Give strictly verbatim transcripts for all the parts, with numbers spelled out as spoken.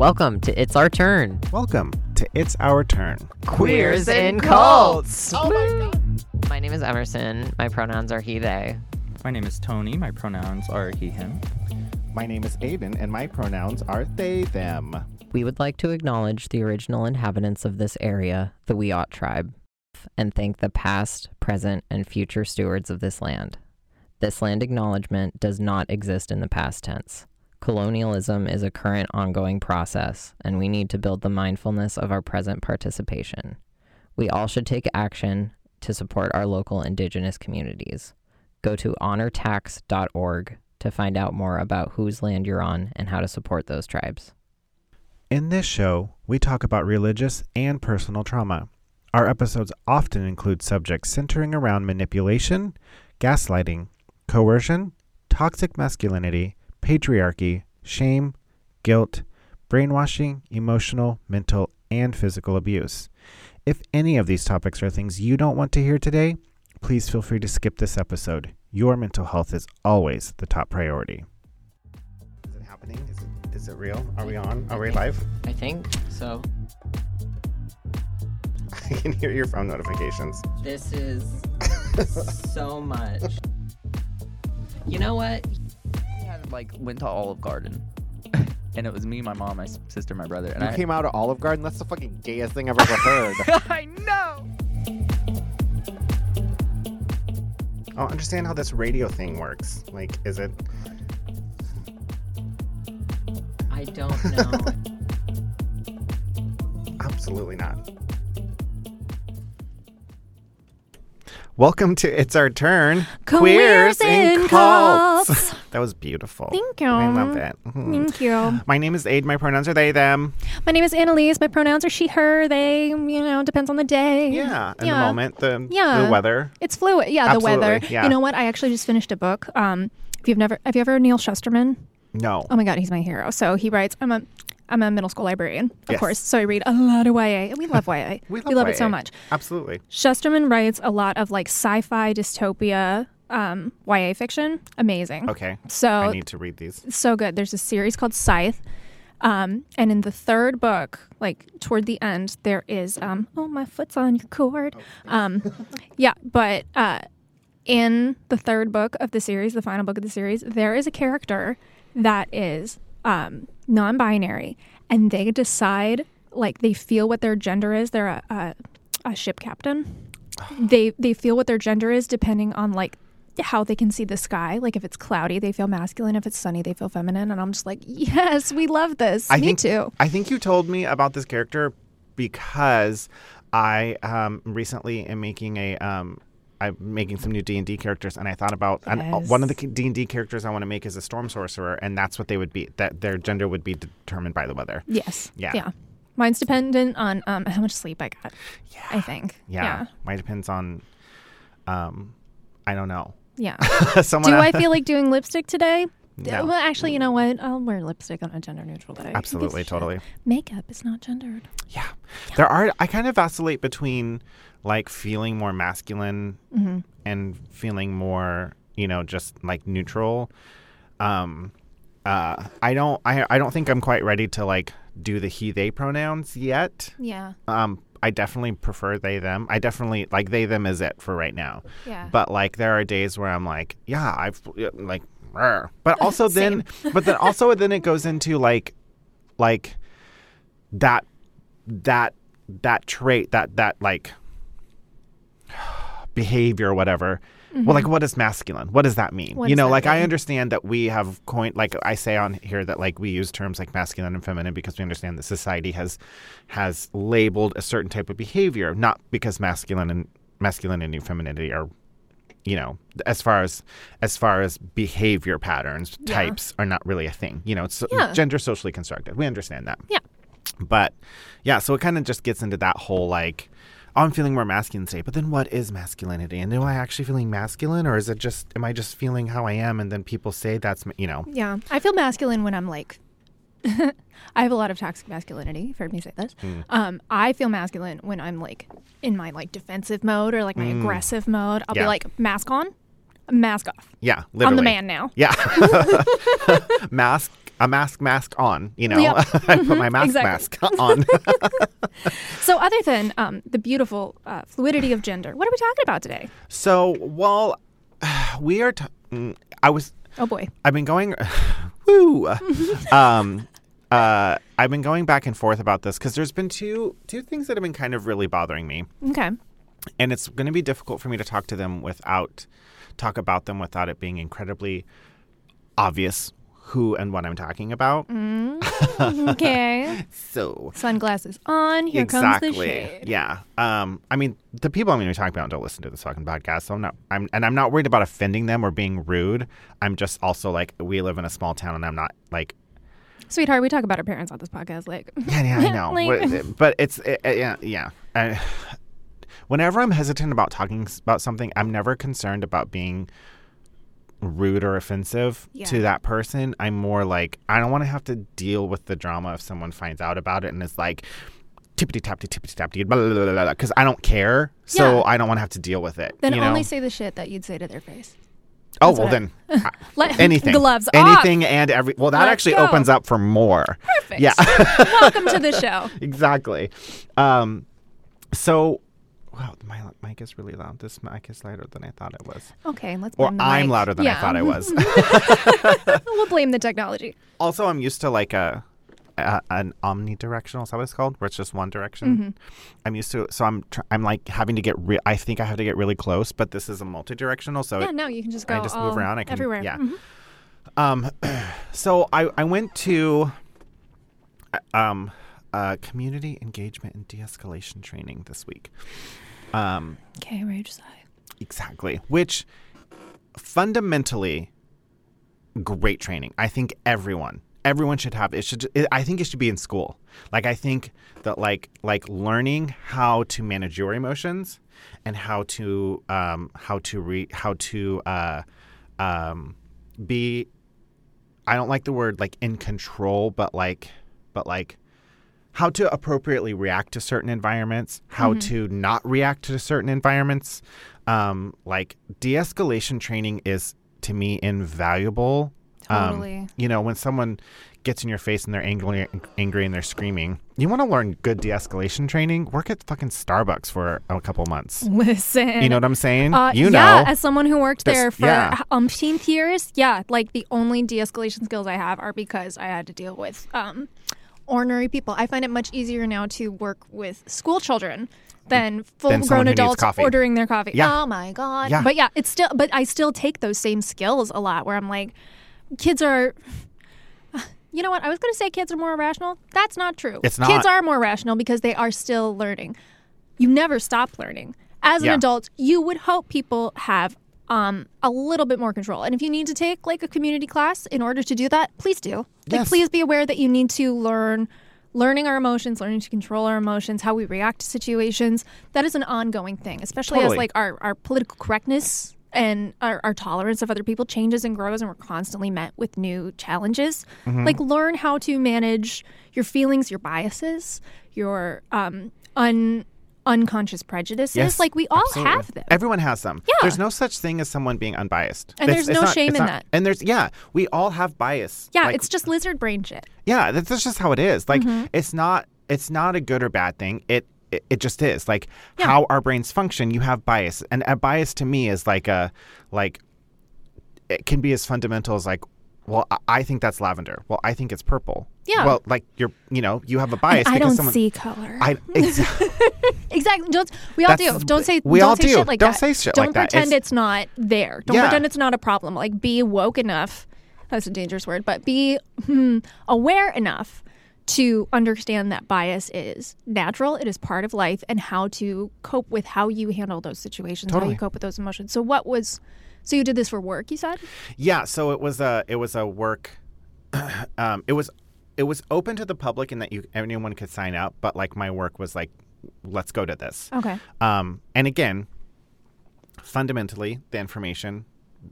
Welcome to It's Our Turn. Welcome to It's Our Turn. Queers in Cults. Oh my God. My name is Emerson. My pronouns are he, they. My name is Tony. My pronouns are he, him. My name is Aydan, and my pronouns are they, them. We would like to acknowledge the original inhabitants of this area, the Weot tribe, and thank the past, present, and future stewards of this land. This land acknowledgement does not exist in the past tense. Colonialism is a current ongoing process, and we need to build the mindfulness of our present participation. We all should take action to support our local indigenous communities. Go to honor tax dot org to find out more about whose land you're on and how to support those tribes. In this show, we talk about religious and personal trauma. Our episodes often include subjects centering around manipulation, gaslighting, coercion, toxic masculinity, patriarchy, shame, guilt, brainwashing, emotional, mental, and physical abuse. If any of these topics are things you don't want to hear today, please feel free to skip this episode. Your mental health is always the top priority. Is it happening? Is it, is it real? Are we on? Are we live? I think so. I can hear your phone notifications. This is so much. You know what? I like went to Olive Garden, and it was me, my mom, my sister, my brother, and you I came out of Olive Garden. That's the fucking gayest thing I've ever heard. I know. I don't understand how this radio thing works. Like, is it? I don't know. Absolutely not. Welcome to It's Our Turn, Queers, Queers in Cults. Cults. That was beautiful. Thank you. I love it. Mm. Thank you. My name is Aid. My pronouns are they, them. My name is Annelise. My pronouns are she, her, they, you know, depends on the day. Yeah. In yeah. the moment, the, yeah. the weather. It's fluid. Yeah, Absolutely. the weather. Yeah. You know what? I actually just finished a book. Um, if you've never, have you ever Neal Shusterman? No. Oh my God, he's my hero. So he writes, I'm a... I'm a middle school librarian, of yes. course, so I read a lot of Y A. We love Y A. we love, we love Y A. It so much. Absolutely. Shusterman writes a lot of like sci-fi, dystopia, um, Y A fiction. Amazing. Okay. So I need to read these. So good. There's a series called Scythe, um, and in the third book, like toward the end, there is um, oh my foot's on your cord. Oh. Um, yeah, but uh, in the third book of the series, the final book of the series, there is a character that is. Um, non-binary, and they decide, like, they feel what their gender is. They're a, a, a ship captain. They they feel what their gender is depending on, like, how they can see the sky. Like, if it's cloudy, they feel masculine. If it's sunny, they feel feminine. And I'm just like, yes, we love this. I me think, too. I think you told me about this character because I um, recently am making a... Um, I'm making some new D and D characters, and I thought about yes. an, uh, one of the D and D characters I want to make is a storm sorcerer, and that's what they would be, that their gender would be determined by the weather. Yes. Yeah. yeah. Mine's dependent on um, how much sleep I got, yeah. I think. Yeah. yeah. Mine depends on, um, I don't know. Yeah. Someone Do I feel like doing lipstick today? No. Well, actually, you know what? I'll wear lipstick on a gender-neutral day. Absolutely, totally. Shit. Makeup is not gendered. Yeah. yeah. There are, I kind of vacillate between... like feeling more masculine mm-hmm. and feeling more, you know, just like neutral. Um, uh, I don't, I, I don't think I'm quite ready to like do the he, they pronouns yet. Yeah. Um, I definitely prefer they, them. I definitely like they, them is it for right now. Yeah. But like, there are days where I'm like, yeah, I've like, rrr. but also then, but then also then it goes into like, like that, that, that trait that, that like, behavior or whatever. Mm-hmm. Well, like, what is masculine? What does that mean? What you know, like, mean? I understand that we have coined, like, I say on here that, like, we use terms like masculine and feminine because we understand that society has has labeled a certain type of behavior, not because masculine and masculine and new femininity are, you know, as far as as far as behavior patterns, yeah. types are not really a thing. You know, it's yeah. gender socially constructed. We understand that. Yeah. But, yeah, so it kind of just gets into that whole, like, oh, I'm feeling more masculine today, but then what is masculinity? And am I actually feeling masculine, or is it just, am I just feeling how I am? And then people say that's, you know. Yeah. I feel masculine when I'm like, I have a lot of toxic masculinity. You've heard me say this. Mm. Um, I feel masculine when I'm like in my like defensive mode or like my mm. aggressive mode. I'll yeah. be like, mask on, mask off. Yeah. Literally. I'm the man now. Yeah. Mask a mask mask on, you know. Yep. I put my mask exactly. mask on. So other than um, the beautiful uh, fluidity of gender, what are we talking about today? So, well, we are, t- I was, oh boy, I've been going, woo, um, uh, I've been going back and forth about this because there's been two, two things that have been kind of really bothering me. Okay. And it's going to be difficult for me to talk to them without, talk about them without it being incredibly obvious who and what I'm talking about. Mm, okay. So. Sunglasses on. Here exactly. comes the shade. Yeah. Um, I mean, the people I'm going to be talking about don't listen to this fucking podcast. So I'm not, I'm, and I'm not worried about offending them or being rude. I'm just also like, we live in a small town and I'm not like. Sweetheart, we talk about our parents on this podcast. Like. Yeah, yeah, I know. like... But it's, it, it, yeah, yeah. I, Whenever I'm hesitant about talking about something, I'm never concerned about being rude or offensive yeah. to that person. I'm more like, I don't want to have to deal with the drama if someone finds out about it and is like, tippity-tappity, tippity-tappity, blah, blah, blah, blah, because I don't care, so yeah. I don't want to have to deal with it. Then you know? Only say the shit that you'd say to their face. Oh, That's well then, I, Let, anything. Gloves Anything off. and every, well, that Let's actually go. opens up for more. Perfect. Yeah. Welcome to the show. Exactly. Um, so... Wow, my mic is really loud. This mic is louder than I thought it was. Okay, let's blame or the I'm mic. louder than yeah. I thought I was. We'll blame the technology. Also, I'm used to like a, a an omnidirectional, is that what it's called? Where it's just one direction. Mm-hmm. I'm used to, so I'm tr- I'm like having to get, re- I think I have to get really close, but this is a multidirectional. So yeah, it, no, you can just go I just all move around. I can, everywhere. Yeah. Mm-hmm. Um, so I, I went to, um, Uh, community engagement and de-escalation training this week. Um, okay, rage side. Exactly. Which fundamentally great training. I think everyone, everyone should have it. Should it, I think it should be in school. Like I think that like like learning how to manage your emotions and how to um, how to re, how to uh, um, be. I don't like the word like in control, but like but like. How to appropriately react to certain environments, how mm-hmm. to not react to certain environments. Um, like de-escalation training is, to me, invaluable. Totally. Um, you know, when someone gets in your face and they're angry, angry and they're screaming, you want to learn good de-escalation training? Work at fucking Starbucks for a couple months. Listen. You know what I'm saying? Uh, you know. Yeah, as someone who worked there for yeah. umpteenth years, yeah, like the only de-escalation skills I have are because I had to deal with... Um, ordinary people. I find it much easier now to work with school children than full-grown adults ordering their coffee. Yeah. Oh my god! Yeah. But yeah, it's still. But I still take those same skills a lot. Where I'm like, kids are. You know what? I was going to say kids are more irrational. That's not true. It's not. Kids are more rational because they are still learning. You never stop learning. As an yeah. adult, you would hope people have um, a little bit more control. And if you need to take like a community class in order to do that, please do. Like, yes. Please be aware that you need to learn, learning our emotions, learning to control our emotions, how we react to situations. That is an ongoing thing, especially totally. as like our, our political correctness and our, our tolerance of other people changes and grows, and we're constantly met with new challenges. Mm-hmm. Like, learn how to manage your feelings, your biases, your um, un unconscious prejudices. Yes, like, we all absolutely. have them. Everyone has them. Yeah. There's no such thing as someone being unbiased. And it's, there's no not, shame in not, that. And there's, yeah, we all have bias. Yeah, like, it's just lizard brain shit. Yeah, that's, that's just how it is. Like, mm-hmm. it's not it's not a good or bad thing. It it, it just is. Like, yeah. how our brains function, you have bias. And a bias to me is like a, like, it can be as fundamental as like, well, I think that's lavender. Well, I think it's purple. Yeah. Well, like you're, you know, you have a bias. I, I because don't someone, see color. I, exactly. exactly. Don't, we all that's, do. Don't say. We don't all say do. Shit like don't that. say shit don't like that. Don't pretend it's, it's not there. Don't yeah. pretend it's not a problem. Like, be woke enough. That's a dangerous word, but be hmm, aware enough to understand that bias is natural. It is part of life, and how to cope with how you handle those situations, totally. how you cope with those emotions. So, what was? So you did this for work, you said? Yeah. So it was a it was a work. Um, it was it was open to the public in that you anyone could sign up, but like my work was like, let's go to this. Okay. Um, and again, fundamentally, the information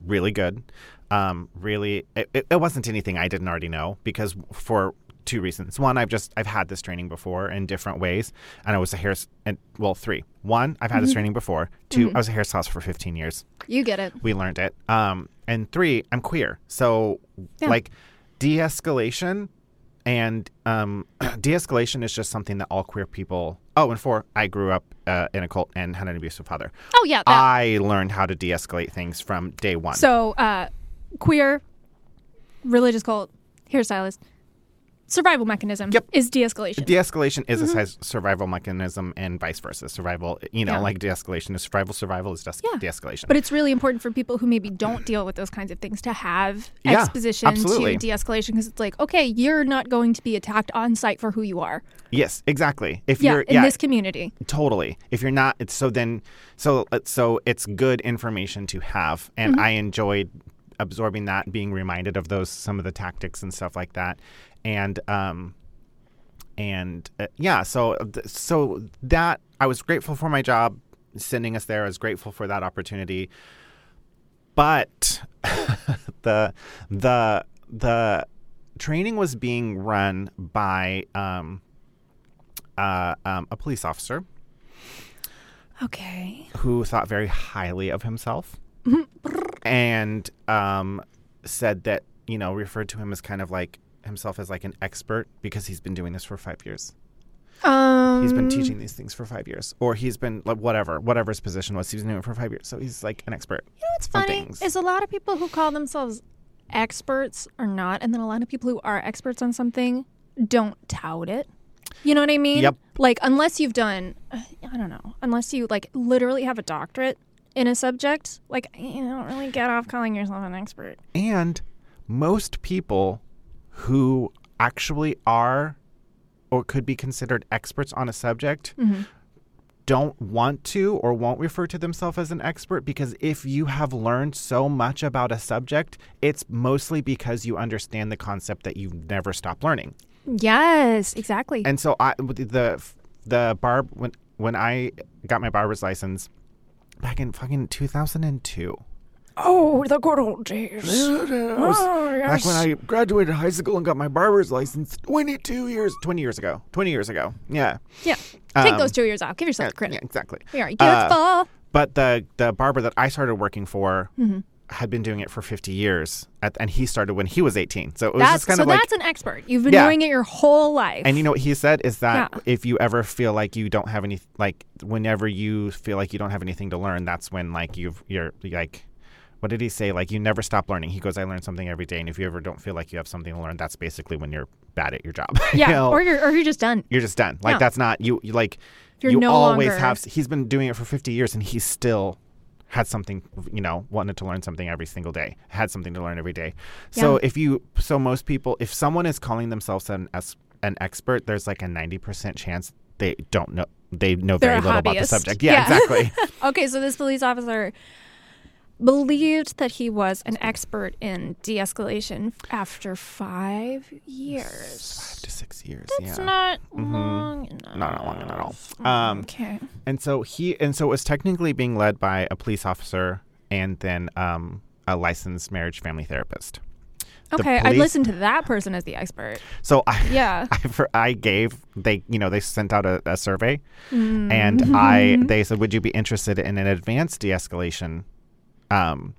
really good. Um, really, it, it, it wasn't anything I didn't already know, because for two reasons. One, I've just I've had this training before in different ways, and I was a hair and well three. One, I've had mm-hmm. this training before. Two, mm-hmm. I was a hairstylist for fifteen years. You get it. We learned it. Um, and three, I'm queer, so yeah. like de-escalation. And um, de-escalation is just something that all queer people... Oh, and four, I grew up uh, in a cult and had an abusive father. Oh, yeah. That. I learned how to de-escalate things from day one. So, uh, queer, religious cult, hairstylist, survival mechanism yep. is de-escalation. De-escalation is mm-hmm. a survival mechanism and vice versa. Survival, you know, yeah. like de-escalation is survival. Survival is de- yeah. de-escalation. But it's really important for people who maybe don't deal with those kinds of things to have yeah, exposition absolutely. to de-escalation, because it's like, okay, you're not going to be attacked on site for who you are. Yes, exactly. If yeah, you're in yeah, this community, totally. If you're not, it's, so then, so so it's good information to have, and mm-hmm. I enjoyed absorbing that and being reminded of those some of the tactics and stuff like that. And, um, and uh, yeah, so, so that I was grateful for my job sending us there. I was grateful for that opportunity, but the, the, the training was being run by, um, uh, um, a police officer. Okay. Who thought very highly of himself and, um, said that, you know, referred to him as kind of like, himself as like an expert because he's been doing this for five years. Um, he's been teaching these things for five years, or he's been like whatever, whatever his position was. He's been doing it for five years, so he's like an expert. You know what's funny is a lot of people who call themselves experts are not, and then a lot of people who are experts on something don't tout it. You know what I mean? Yep. Like unless you've done, I don't know, unless you like literally have a doctorate in a subject, like you don't really get off calling yourself an expert. And most people who actually are or could be considered experts on a subject mm-hmm. don't want to or won't refer to themselves as an expert, because if you have learned so much about a subject, it's mostly because you understand the concept that you never stop learning. Yes, exactly. And so I, the the barb when when I got my barber's license back in fucking two thousand two. Oh, the good old days. Oh, yes. Back when I graduated high school and got my barber's license twenty-two years, twenty years ago. twenty years ago. Yeah. Yeah. Um, Take those two years off. Give yourself yeah, credit. Yeah, exactly. We are beautiful. Uh, but the, the barber that I started working for mm-hmm. had been doing it for fifty years, at, and he started when he was eighteen. So it was that's, just kind so of like... So that's an expert. You've been yeah. doing it your whole life. And you know what he said is that yeah. if you ever feel like you don't have any... Like, whenever you feel like you don't have anything to learn, that's when, like, you've, you're, like... What did he say? Like, you never stop learning. He goes, I learn something every day. And if you ever don't feel like you have something to learn, that's basically when you're bad at your job. Yeah. you know? Or you're or you're just done. You're just done. Like, no. that's not you. you like, you're you no always longer. have. He's been doing it for fifty years and he still had something, you know, wanted to learn something every single day, had something to learn every day. Yeah. So if you, so most people, if someone is calling themselves an, an expert, there's like a ninety percent chance they don't know. They know They're very little hobbyist. about the subject. Yeah, yeah. exactly. Okay. So this police officer believed that he was an expert in de-escalation after five years. Five to six years. That's yeah. not mm-hmm. long enough. Not, not long enough at all. Um, okay. And so he, and so it was technically being led by a police officer and then um, a licensed marriage family therapist. Okay, I'd listen to that person as the expert. So I, yeah, I, for, I gave they, you know, they sent out a, a survey, mm-hmm. and I, they said, would you be interested in an advanced de-escalation Um,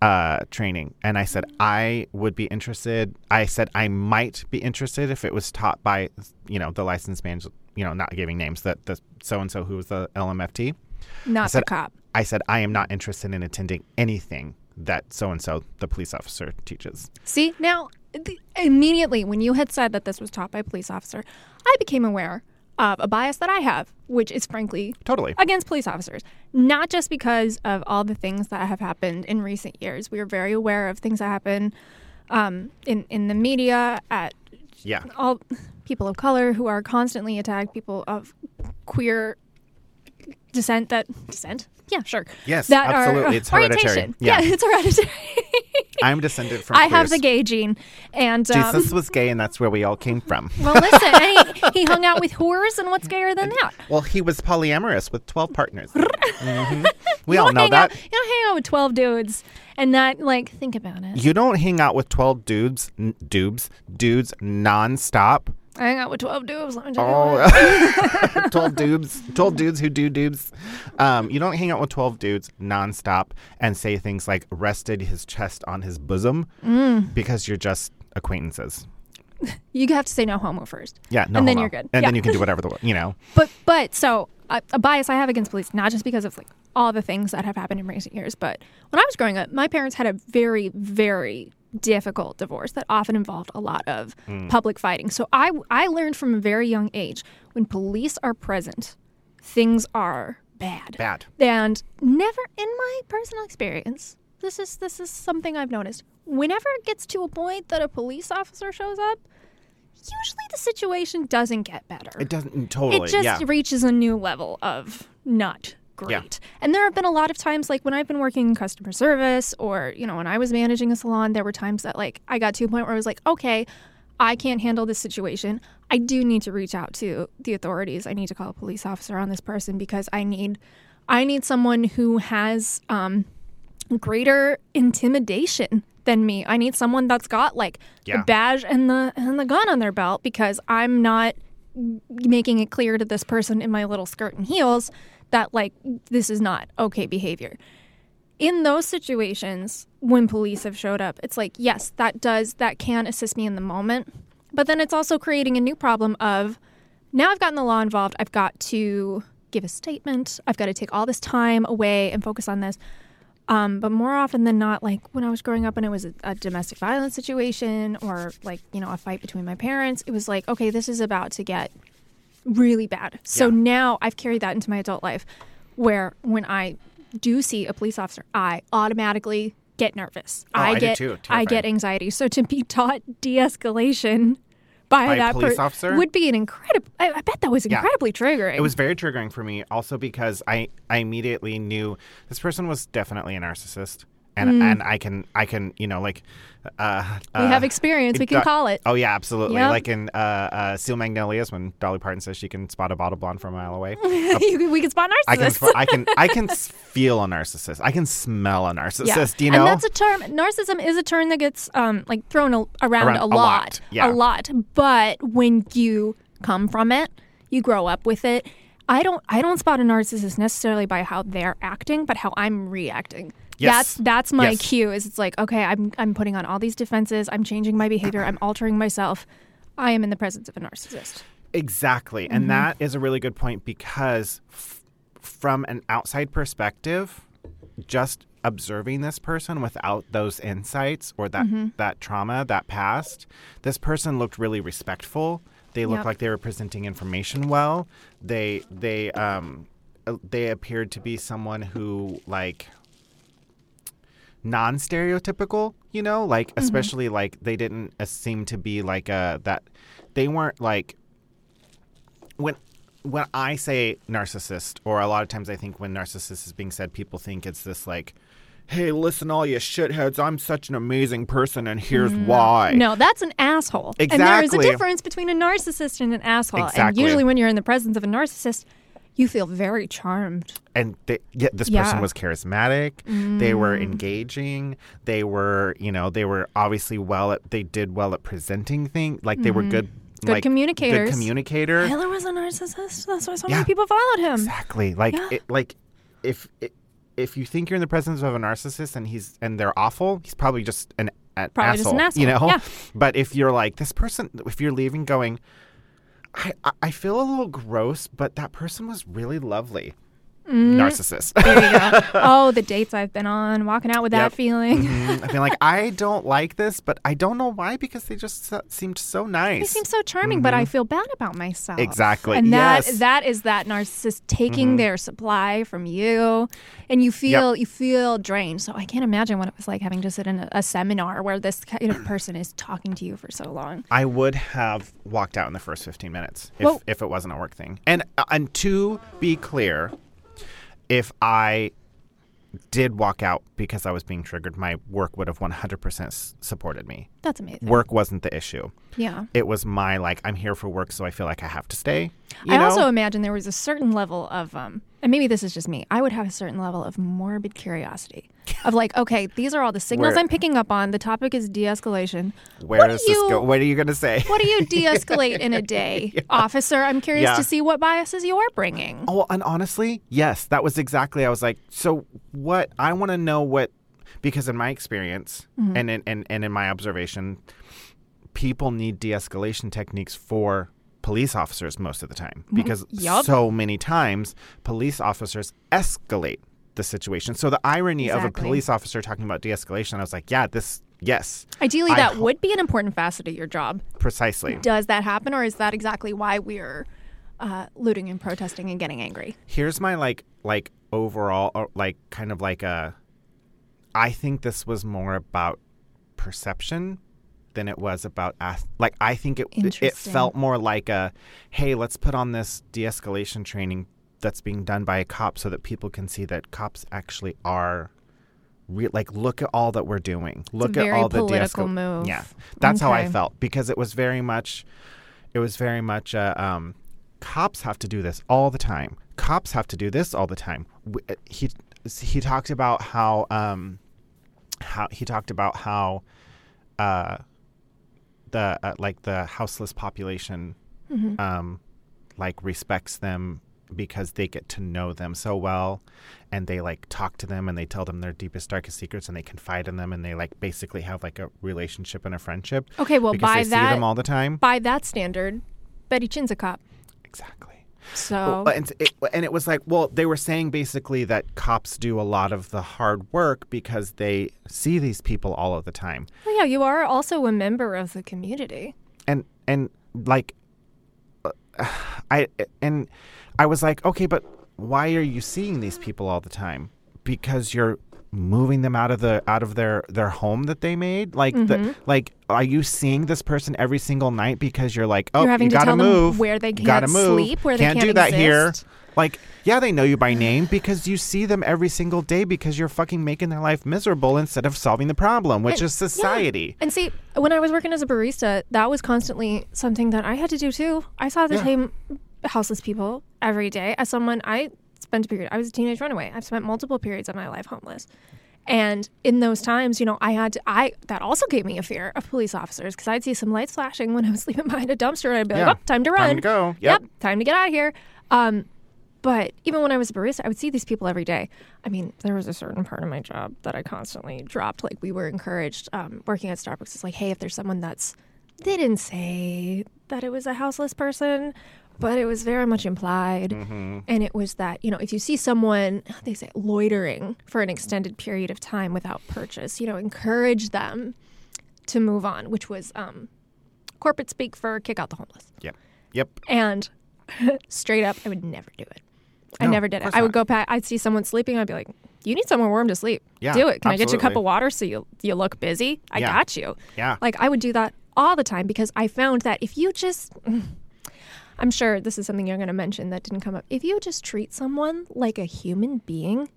uh, training? And I said I would be interested. I said I might be interested if it was taught by, you know, the licensed man. You know, not giving names. That the so and so who was the L M F T, not I said, the cop. I said I am not interested in attending anything that so and so the police officer teaches. See, now the, immediately when you had said that this was taught by a police officer, I became aware of a bias that I have, which is frankly totally against police officers, not just because of all the things that have happened in recent years. We are very aware of things that happen um, in, in the media, at yeah. all people of color who are constantly attacked, people of queer descent that descent. Yeah, sure. Yes, that absolutely. Are, uh, it's hereditary. Yeah. yeah, it's hereditary. I'm descended from I queers. have the gay gene. And um, Jesus was gay, and that's where we all came from. Well, listen, he, he hung out with whores, and what's gayer than that? Well, he was polyamorous with twelve partners. mm-hmm. We all know that. Out, you don't hang out with twelve dudes and not, like, think about it. You don't hang out with twelve dudes, n- dudes, dudes nonstop. I hang out with twelve dudes. Let me tell oh, you twelve dudes, twelve dudes who do dudes. Um, you don't hang out with twelve dudes nonstop and say things like "rested his chest on his bosom" mm. because you're just acquaintances. You have to say no homo first. Yeah, no and homo. And then you're good. And yeah. then you can do whatever the, you know. But, but so a, a bias I have against police, not just because of like all the things that have happened in recent years, but when I was growing up, my parents had a very, very difficult divorce that often involved a lot of mm. public fighting. So I, I learned from a very young age, when police are present, things are bad. Bad. And never in my personal experience, this is this is something I've noticed, whenever it gets to a point that a police officer shows up, usually the situation doesn't get better. It doesn't, totally, It just yeah. reaches a new level of not great. Yeah. And there have been a lot of times, like, when I've been working in customer service or, you know, when I was managing a salon, there were times that, like, I got to a point where I was like, okay, I can't handle this situation. I do need to reach out to the authorities. I need to call a police officer on this person because I need, I need someone who has um, greater intimidation than me. I need someone that's got like yeah. the badge and the and the gun on their belt, because I'm not making it clear to this person in my little skirt and heels that like this is not okay behavior. In those situations, when police have showed up, it's like, yes, that does, that can assist me in the moment. But then it's also creating a new problem of, now I've gotten the law involved. I've got to give a statement. I've got to take all this time away and focus on this. Um, but more often than not, like when I was growing up and it was a, a domestic violence situation or like, you know, a fight between my parents, it was like, okay, this is about to get really bad. So yeah. now I've carried that into my adult life, where when I do see a police officer, I automatically get nervous. Oh, I, I get too. I get anxiety. So to be taught de-escalation by, by that police per- officer would be an incredible. I, I bet that was incredibly yeah. triggering. It was very triggering for me, also because I, I immediately knew this person was definitely a narcissist, and mm. and I can I can you know like uh, we uh, have experience. We can uh, call it. Oh yeah, absolutely. Yep. Like in uh, uh, Steel Magnolias, when Dolly Parton says she can spot a bottle blonde from a mile away. you, we can spot narcissists. I can. Sp- I can. I can feel a narcissist. I can smell a narcissist. Yeah. You know, and that's a term. Narcissism is a term that gets um, like thrown a- around, around a lot, a lot. Yeah. a lot. But when you come from it, you grow up with it. I don't. I don't spot a narcissist necessarily by how they're acting, but how I'm reacting. Yes. That's that's my yes. cue. Is it's like, okay, I'm I'm putting on all these defenses. I'm changing my behavior. I'm altering myself. I am in the presence of a narcissist. Exactly, mm-hmm. and that is a really good point, because f- from an outside perspective, just observing this person without those insights or that mm-hmm. that trauma, that past, this person looked really respectful. They looked yep. like they were presenting information well. They they um they appeared to be someone who like. non-stereotypical, you know, like especially mm-hmm. like they didn't uh, seem to be like uh that they weren't like when when I say narcissist, or a lot of times I think when narcissist is being said, people think it's this like, hey, listen, all you shitheads, I'm such an amazing person and here's mm. why. No, that's an asshole. Exactly. And there is a difference between a narcissist and an asshole. Exactly. And usually when you're in the presence of a narcissist, you feel very charmed. And they, yeah, this yeah. person was charismatic. Mm. They were engaging. They were, you know, they were obviously well at, they did well at presenting things. Like, they mm-hmm. were good. Good like, communicators. Good communicator. Hitler was a narcissist. That's why so yeah. many people followed him. Exactly. Like, yeah. it, like if it, if you think you're in the presence of a narcissist and he's and they're awful, he's probably just an, an probably asshole. Probably just an asshole. You know? Yeah. But if you're like, this person, if you're leaving going, I, I feel a little gross, but that person was really lovely. Mm. Narcissist. There you go. Oh, the dates I've been on, walking out with yep. that feeling. Mm-hmm. I feel like, I don't like this, but I don't know why, because they just seemed so nice. They seemed so charming, mm-hmm. but I feel bad about myself. Exactly. And that yes. that is that narcissist taking mm-hmm. their supply from you, and you feel yep. you feel drained. So I can't imagine what it was like having to sit in a, a seminar where this kind of person is talking to you for so long. I would have walked out in the first fifteen minutes if, if it wasn't a work thing. And and to be clear, if I did walk out because I was being triggered, my work would have one hundred percent s- supported me. That's amazing. Work wasn't the issue. Yeah. It was my, like, I'm here for work, so I feel like I have to stay. You I know? also imagine there was a certain level of, um, and maybe this is just me, I would have a certain level of morbid curiosity. Of like, okay, these are all the signals Where, I'm picking up on. The topic is de-escalation. Where does this go? What are you going to say? What do you de-escalate in a day, yeah. officer? I'm curious yeah. to see what biases you are bringing. Oh, and honestly, yes, that was exactly. I was like, so what? I want to know what, because in my experience mm-hmm. and, in, and and in my observation, people need de-escalation techniques for police officers most of the time, because yep. so many times police officers escalate the situation. So the irony exactly. of a police officer talking about de-escalation, I was like, yeah, this, yes. Ideally, I that ho- would be an important facet of your job. Precisely. Does that happen, or is that exactly why we're uh, looting and protesting and getting angry? Here's my like, like overall, or like kind of like a, I think this was more about perception than it was about, like, I think it it felt more like a, hey, let's put on this de-escalation training that's being done by a cop so that people can see that cops actually are, re- like, look at all that we're doing. Look at all the de-escalation. It's a very political move. Yeah, that's how I felt, because it was very much, it was very much, uh, um, cops have to do this all the time. Cops have to do this all the time. He he talked about how, um, how he talked about how, uh, the uh, like the houseless population, mm-hmm. um, like respects them because they get to know them so well, and they like talk to them and they tell them their deepest, darkest secrets, and they confide in them, and they like basically have like a relationship and a friendship. Okay, well, because by they that, see them all the time. By that standard, Betty Chin's a cop. Exactly. So well, and it, and it was like, well, they were saying basically that cops do a lot of the hard work because they see these people all of the time. Well, yeah, you are also a member of the community. And and like I and I was like, okay, but why are you seeing these people all the time? Because you're moving them out of the out of their, their home that they made, like mm-hmm. the, like are you seeing this person every single night because you're like, oh, you're having you gotta to tell move them where they can't gotta move. sleep, where can't they can't do that exist. Here. Like, yeah, they know you by name because you see them every single day because you're fucking making their life miserable instead of solving the problem, which and, is society. Yeah. And see, when I was working as a barista, that was constantly something that I had to do too. I saw the yeah. same houseless people every day as someone I. spent a period. I was a teenage runaway. I've spent multiple periods of my life homeless. And in those times, you know, I had to, I, that also gave me a fear of police officers because I'd see some lights flashing when I was sleeping behind a dumpster and I'd be like, yeah. oh, time to run. Time to go. Yep. yep. Time to get out of here. Um, but even when I was a barista, I would see these people every day. I mean, there was a certain part of my job that I constantly dropped. Like we were encouraged um, working at Starbucks. It's like, hey, if there's someone that's, they didn't say that it was a houseless person, but it was very much implied. Mm-hmm. And it was that, you know, if you see someone, they say, loitering for an extended period of time without purchase, you know, encourage them to move on, which was um, corporate speak for kick out the homeless. Yep. Yep. And straight up, I would never do it. No, I never did it. I would not. go past, I'd see someone sleeping. I'd be like, you need somewhere warm to sleep. Yeah, do it. Can absolutely. I get you a cup of water so you, you look busy? I yeah. got you. Yeah. Like I would do that all the time because I found that if you just... I'm sure this is something you're going to mention that didn't come up. If you just treat someone like a human being,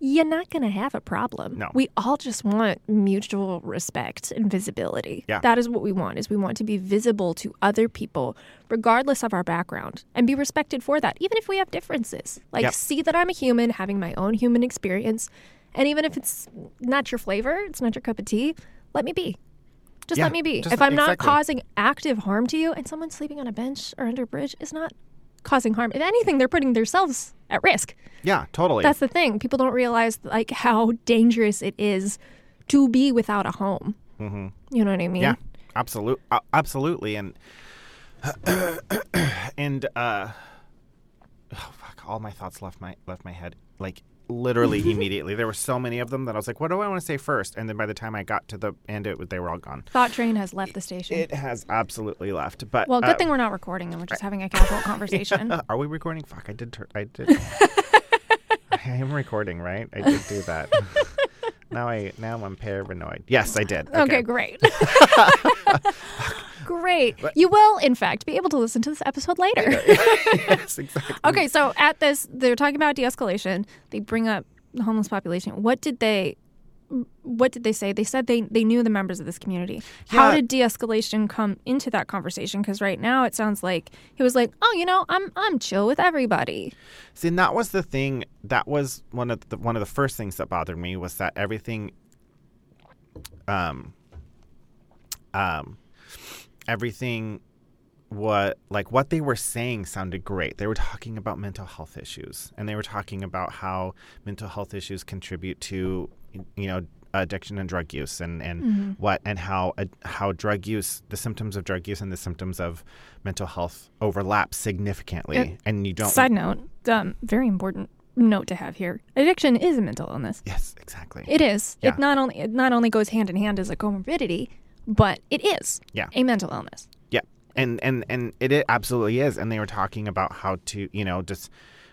you're not going to have a problem. No. We all just want mutual respect and visibility. Yeah. That is what we want, is we want to be visible to other people, regardless of our background, and be respected for that, even if we have differences. Like, yep. see that I'm a human, having my own human experience, and even if it's not your flavor, it's not your cup of tea, let me be. Just yeah, let me be. If I'm not exactly. causing active harm to you, and someone sleeping on a bench or under a bridge is not causing harm. If anything, they're putting themselves at risk. Yeah, totally. That's the thing. People don't realize like how dangerous it is to be without a home. Mm-hmm. You know what I mean? Yeah, absolutely. Uh, absolutely. And, and uh, oh, fuck, all my thoughts left my left my head. Like, literally immediately. There were so many of them that I was like, what do I want to say first? And then by the time I got to the end, it, they were all gone. Thought train has left the station. It has absolutely left. But Well, good uh, thing we're not recording and we're just having a casual conversation. Yeah. Are we recording? Fuck, I did. Tur- I did. I am recording, right? I did do that. now, I, now I'm paranoid. Yes, I did. Okay, okay great. Great. But, you will, in fact, be able to listen to this episode later. later. Yes, exactly. Okay, so at this, they're talking about de-escalation. They bring up the homeless population. What did they What did they say? They said they, they knew the members of this community. Yeah. How did de-escalation come into that conversation? Because right now it sounds like he was like, oh, you know, I'm I'm chill with everybody. See, and that was the thing. That was one of the, one of the first things that bothered me was that everything... Um. Um. Everything, what like what they were saying sounded great. They were talking about mental health issues, and they were talking about how mental health issues contribute to, you know, addiction and drug use and, and mm-hmm. what and how uh, how drug use, the symptoms of drug use and the symptoms of mental health overlap significantly. It, and you don't. Side note, um, very important note to have here. Addiction is a mental illness. Yes, exactly. It is. Yeah. It not only it not only goes hand in hand as a comorbidity, but it is yeah. a mental illness. Yeah. And, and, and it, it absolutely is. And they were talking about how to, you know, just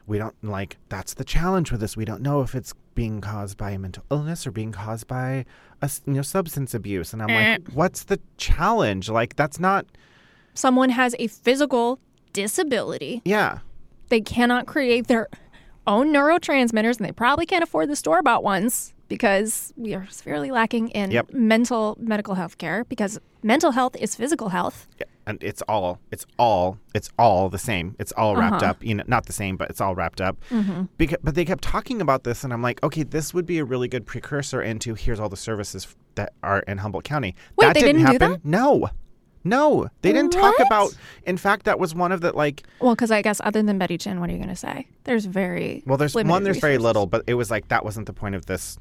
we don't like that's the challenge with this. We don't know if it's being caused by a mental illness or being caused by a, you know, substance abuse. And I'm like, what's the challenge? Like, that's not... Someone has a physical disability. Yeah. They cannot create their own neurotransmitters, and they probably can't afford the store-bought ones because we are severely lacking in yep. mental medical health care, because mental health is physical health. Yeah. And it's all, it's all, it's all the same. It's all wrapped uh-huh. up. You know, not the same, but it's all wrapped up. Mm-hmm. Because, but they kept talking about this, and I'm like, okay, this would be a really good precursor into here's all the services that are in Humboldt County. Wait, that they didn't, didn't happen. Do that? No, no, they didn't what? talk about. In fact, that was one of the like. Well, because I guess other than Betty Chin, what are you going to say? There's very well, there's one, there's resources. Very little, but it was like that wasn't the point of this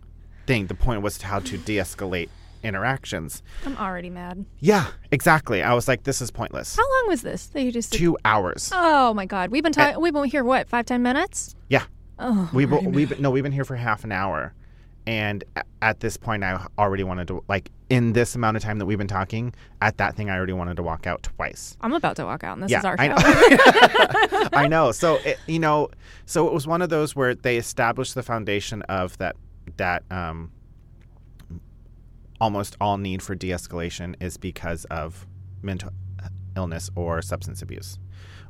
thing. The point was how to de-escalate interactions. I'm already mad. Yeah, exactly. I was like, this is pointless. How long was this? That you just did... Two hours. Oh my God, we've been talking. We've been here what five ten minutes? Yeah. Oh. We we've, we've been, no, we've been here for half an hour, and at this point, I already wanted to like in this amount of time that we've been talking at that thing, I already wanted to walk out twice. I'm about to walk out, and this yeah, is our show. I know. I know. So it, you know, so it was one of those where they established the foundation of that that. Um, almost all need for de-escalation is because of mental illness or substance abuse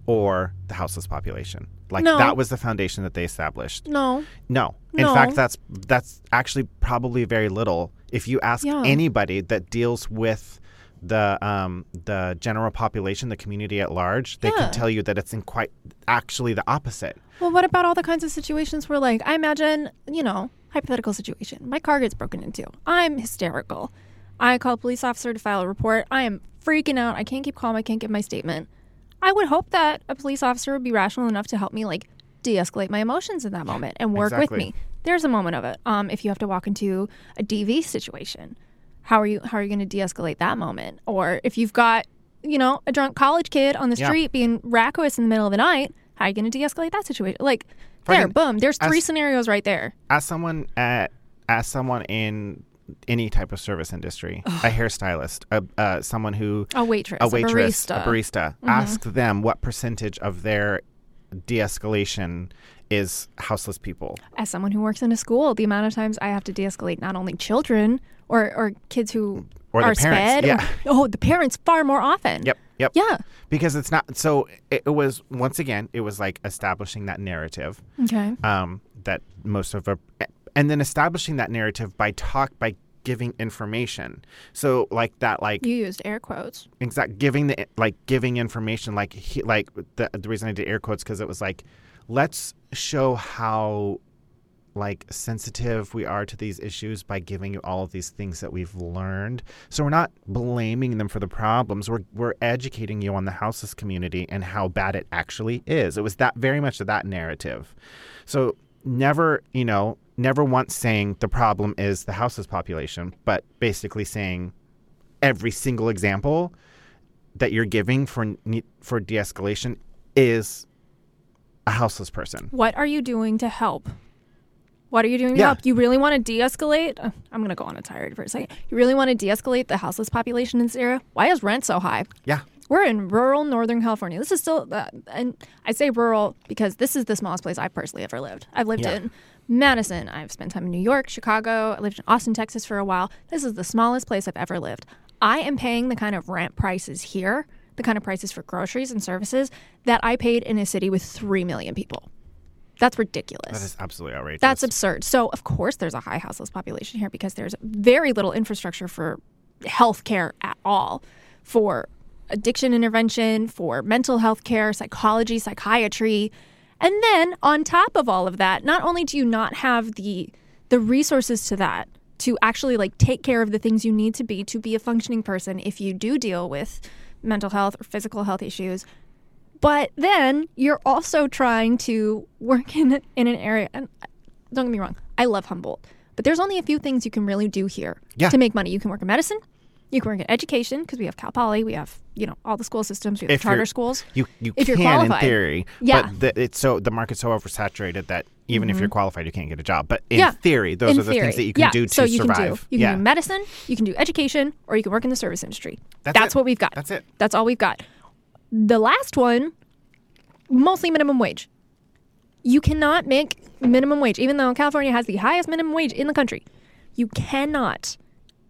or the houseless population. Like no. that was the foundation that they established. No. No. In no. fact, that's that's actually probably very little. If you ask yeah. anybody that deals with the um, the general population, the community at large, they yeah. can tell you that it's in quite actually the opposite. Well, what about all the kinds of situations where like I imagine, you know, hypothetical situation. My car gets broken into. I'm hysterical. I call a police officer to file a report. I am freaking out. I can't keep calm. I can't give my statement. I would hope that a police officer would be rational enough to help me like de-escalate my emotions in that moment and work exactly. with me. There's a moment of it. Um, if you have to walk into a D V situation, how are you how are you going to de-escalate that moment? Or if you've got, you know, a drunk college kid on the yeah. street being raucous in the middle of the night, how are you going to de-escalate that situation? Like. There, can, boom. There's three as, scenarios right there. As someone at, as someone in any type of service industry, Ugh. a hairstylist, a uh, someone who a waitress, a waitress, a barista, a barista mm-hmm. ask them what percentage of their de-escalation is houseless people. As someone who works in a school, the amount of times I have to de-escalate not only children or or kids who or are sped, yeah. oh, the parents far more often. Yep. Yep. Yeah. Because it's not. So it, it was once again, it was like establishing that narrative. Okay. Um, that most of a, and then establishing that narrative by talk, by giving information. So like that, like you used air quotes. Exactly. Giving the like giving information like he, like the, the reason I did air quotes because it was like, let's show how like sensitive we are to these issues by giving you all of these things that we've learned. So we're not blaming them for the problems. We're we're educating you on the houseless community and how bad it actually is. It was that very much that narrative. So never, you know, never once saying the problem is the houseless population, but basically saying every single example that you're giving for for de-escalation is a houseless person. What are you doing to help? What are you doing to yeah. help? You really want to de-escalate? Oh, I'm going to go on a tirade for a second. You really want to de-escalate the houseless population in this area? Why is rent so high? Yeah. We're in rural Northern California. This is still, uh, and I say rural because this is the smallest place I've personally ever lived. I've lived yeah. in Madison. I've spent time in New York, Chicago. I lived in Austin, Texas for a while. This is the smallest place I've ever lived. I am paying the kind of rent prices here, the kind of prices for groceries and services that I paid in a city with three million people. That's ridiculous. That is absolutely outrageous. That's absurd. So, of course, there's a high houseless population here because there's very little infrastructure for health care at all, for addiction intervention, for mental health care, psychology, psychiatry. And then on top of all of that, not only do you not have the the resources to that, to actually like take care of the things you need to be to be a functioning person if you do deal with mental health or physical health issues, but then you're also trying to work in in an area. And don't get me wrong, I love Humboldt. But there's only a few things you can really do here yeah. to make money. You can work in medicine. You can work in education because we have Cal Poly. We have, you know, all the school systems. We have if charter schools. You, you if can, you're qualified. In theory. Yeah. But the, it's so, the market's so oversaturated that even mm-hmm. if you're qualified, you can't get a job. But in yeah. theory, those in are the theory. things that you can yeah. do to so you survive. Can do, you yeah. can do medicine, you can do education, or you can work in the service industry. That's, That's what we've got. That's it. That's all we've got. The last one, mostly minimum wage. You cannot make minimum wage, even though California has the highest minimum wage in the country. You cannot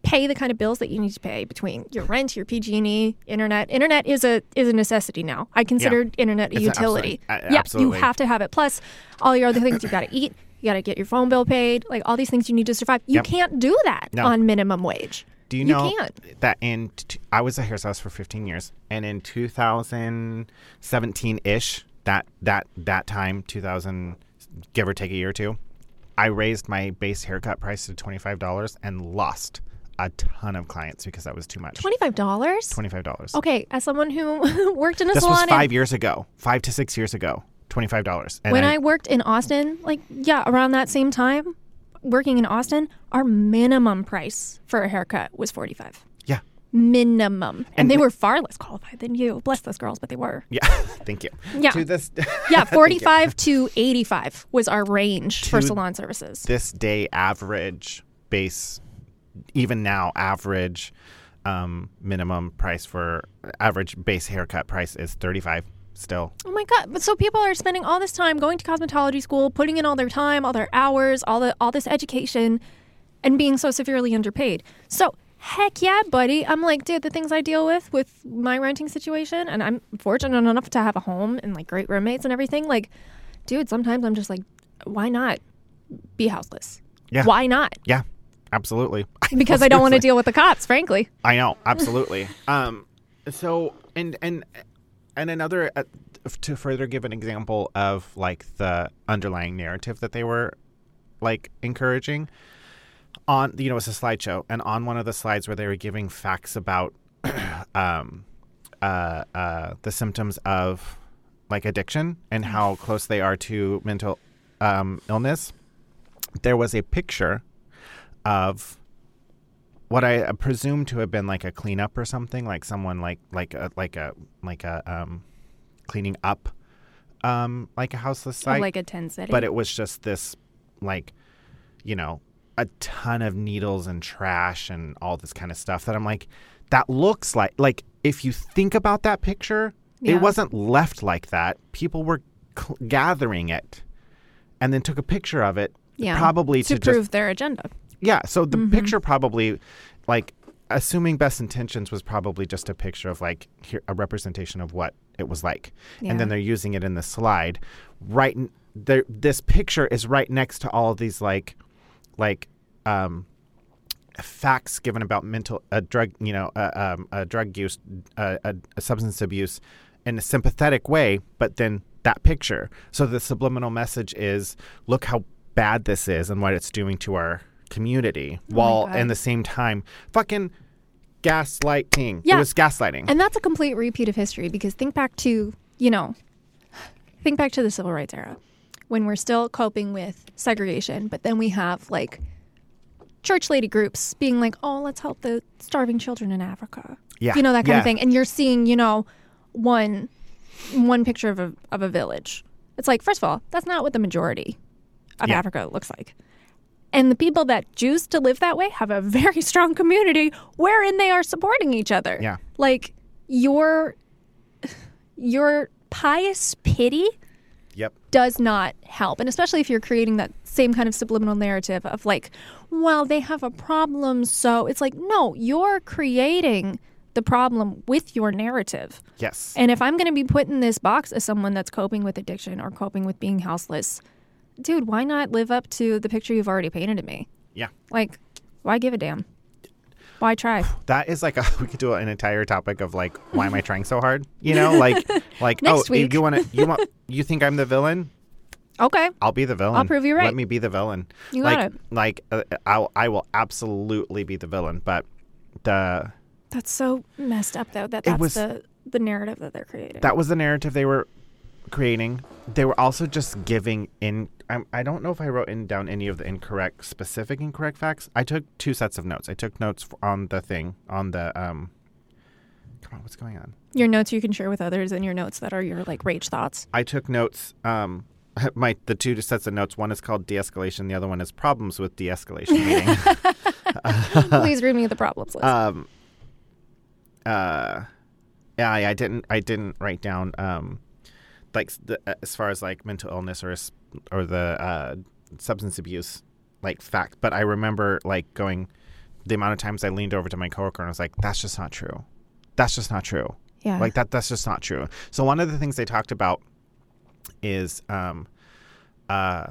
pay the kind of bills that you need to pay between your rent, your P G and E, internet. Internet is a is a necessity now. I considered yeah. internet a it's utility. Absolutely. Yeah, absolutely. You have to have it. Plus, all your other things you got to eat, you got to get your phone bill paid, like all these things you need to survive. You yep. can't do that no. on minimum wage. Do you know you can't. that in t- I was a hairstylist for fifteen years, and in two thousand seventeen ish, that that that time two thousand, give or take a year or two, I raised my base haircut price to twenty-five dollars and lost a ton of clients because that was too much. Twenty-five dollars? twenty-five dollars. Okay, as someone who worked in a this salon. This was five in, years ago, five to six years ago, twenty-five dollars. And when I, I worked in Austin, like, yeah, around that same time, working in Austin, our minimum price for a haircut was forty-five dollars. Yeah. Minimum. And, and they were far less qualified than you. Bless those girls, but they were. Yeah. Thank you. Yeah. To this yeah, forty-five to eighty-five was our range to for salon services. This day average base, even now average um, minimum price for average base haircut price is thirty-five dollars still. Oh my God. But so people are spending all this time going to cosmetology school, putting in all their time, all their hours, all the all this education, and being so severely underpaid. So heck yeah, buddy. I'm like, dude, the things I deal with with my renting situation, and I'm fortunate enough to have a home and like great roommates and everything. Like, dude, sometimes I'm just like, why not be houseless? Yeah. Why not? Yeah, absolutely. Because I don't want to deal with the cops, frankly. I know. Absolutely. um. So, and, and, and another, uh, to further give an example of like the underlying narrative that they were like encouraging. On, you know, it's a slideshow, and on one of the slides where they were giving facts about um, uh, uh, the symptoms of like addiction and how close they are to mental um, illness, there was a picture of what I presume to have been like a cleanup or something, like someone like like a like a like a um, cleaning up um, like a houseless site, like a tent setting, but it was just this like, you know, a ton of needles and trash and all this kind of stuff that I'm like, that looks like, like if you think about that picture, yeah. it wasn't left like that. People were cl- gathering it and then took a picture of it yeah. probably to, to prove just, their agenda. Yeah. So the mm-hmm. picture probably, like, assuming best intentions, was probably just a picture of like here, a representation of what it was like. Yeah. And then they're using it in the slide. Right. N- there, this picture is right next to all of these like, like um, facts given about mental uh, drug, you know, uh, um, uh, drug use, uh, uh, substance abuse in a sympathetic way, but then that picture. So the subliminal message is, look how bad this is and what it's doing to our community, oh while in the same time fucking gaslighting. Yeah. It was gaslighting. And that's a complete repeat of history, because think back to, you know, think back to the civil rights era, when we're still coping with segregation, but then we have like church lady groups being like, oh, let's help the starving children in Africa. Yeah. You know, that kind yeah. of thing. And you're seeing, you know, one one picture of a, of a village. It's like, first of all, that's not what the majority of yeah. Africa looks like. And the people that choose to live that way have a very strong community wherein they are supporting each other. Yeah. Like your your pious pity Yep. does not help. And especially if you're creating that same kind of subliminal narrative of like, well, they have a problem, so it's like, no, you're creating the problem with your narrative. Yes. And if I'm going to be put in this box as someone that's coping with addiction or coping with being houseless, dude, why not live up to the picture you've already painted of me? Yeah. Like, why give a damn? Why try? That is like a, we could do an entire topic of like, why am I trying so hard? You know, like, like oh, week. you want to, you want, you think I'm the villain? Okay, I'll be the villain. I'll prove you right. Let me be the villain. You like, got it. Like, uh, I'll, I will absolutely be the villain. But the that's so messed up though. That that's was, the the narrative that they're creating. That was the narrative they were creating. They were also just giving in I'm, I don't know if I wrote in down any of the incorrect, specific incorrect facts. I took two sets of notes. I took notes on the thing, on the, um, come on, what's going on? Your notes you can share with others and your notes that are your, like, rage thoughts. I took notes, um, my, the two sets of notes. One is called de-escalation. The other one is problems with de-escalation meeting. Please read me the problems list. Um, uh, yeah, I, I didn't, I didn't write down, um, like, the, as far as, like, mental illness or or the uh, substance abuse, like, fact. But I remember, like, going – the amount of times I leaned over to my coworker and I was like, that's just not true. That's just not true. Yeah. Like, that. that's just not true. So one of the things they talked about is um, uh,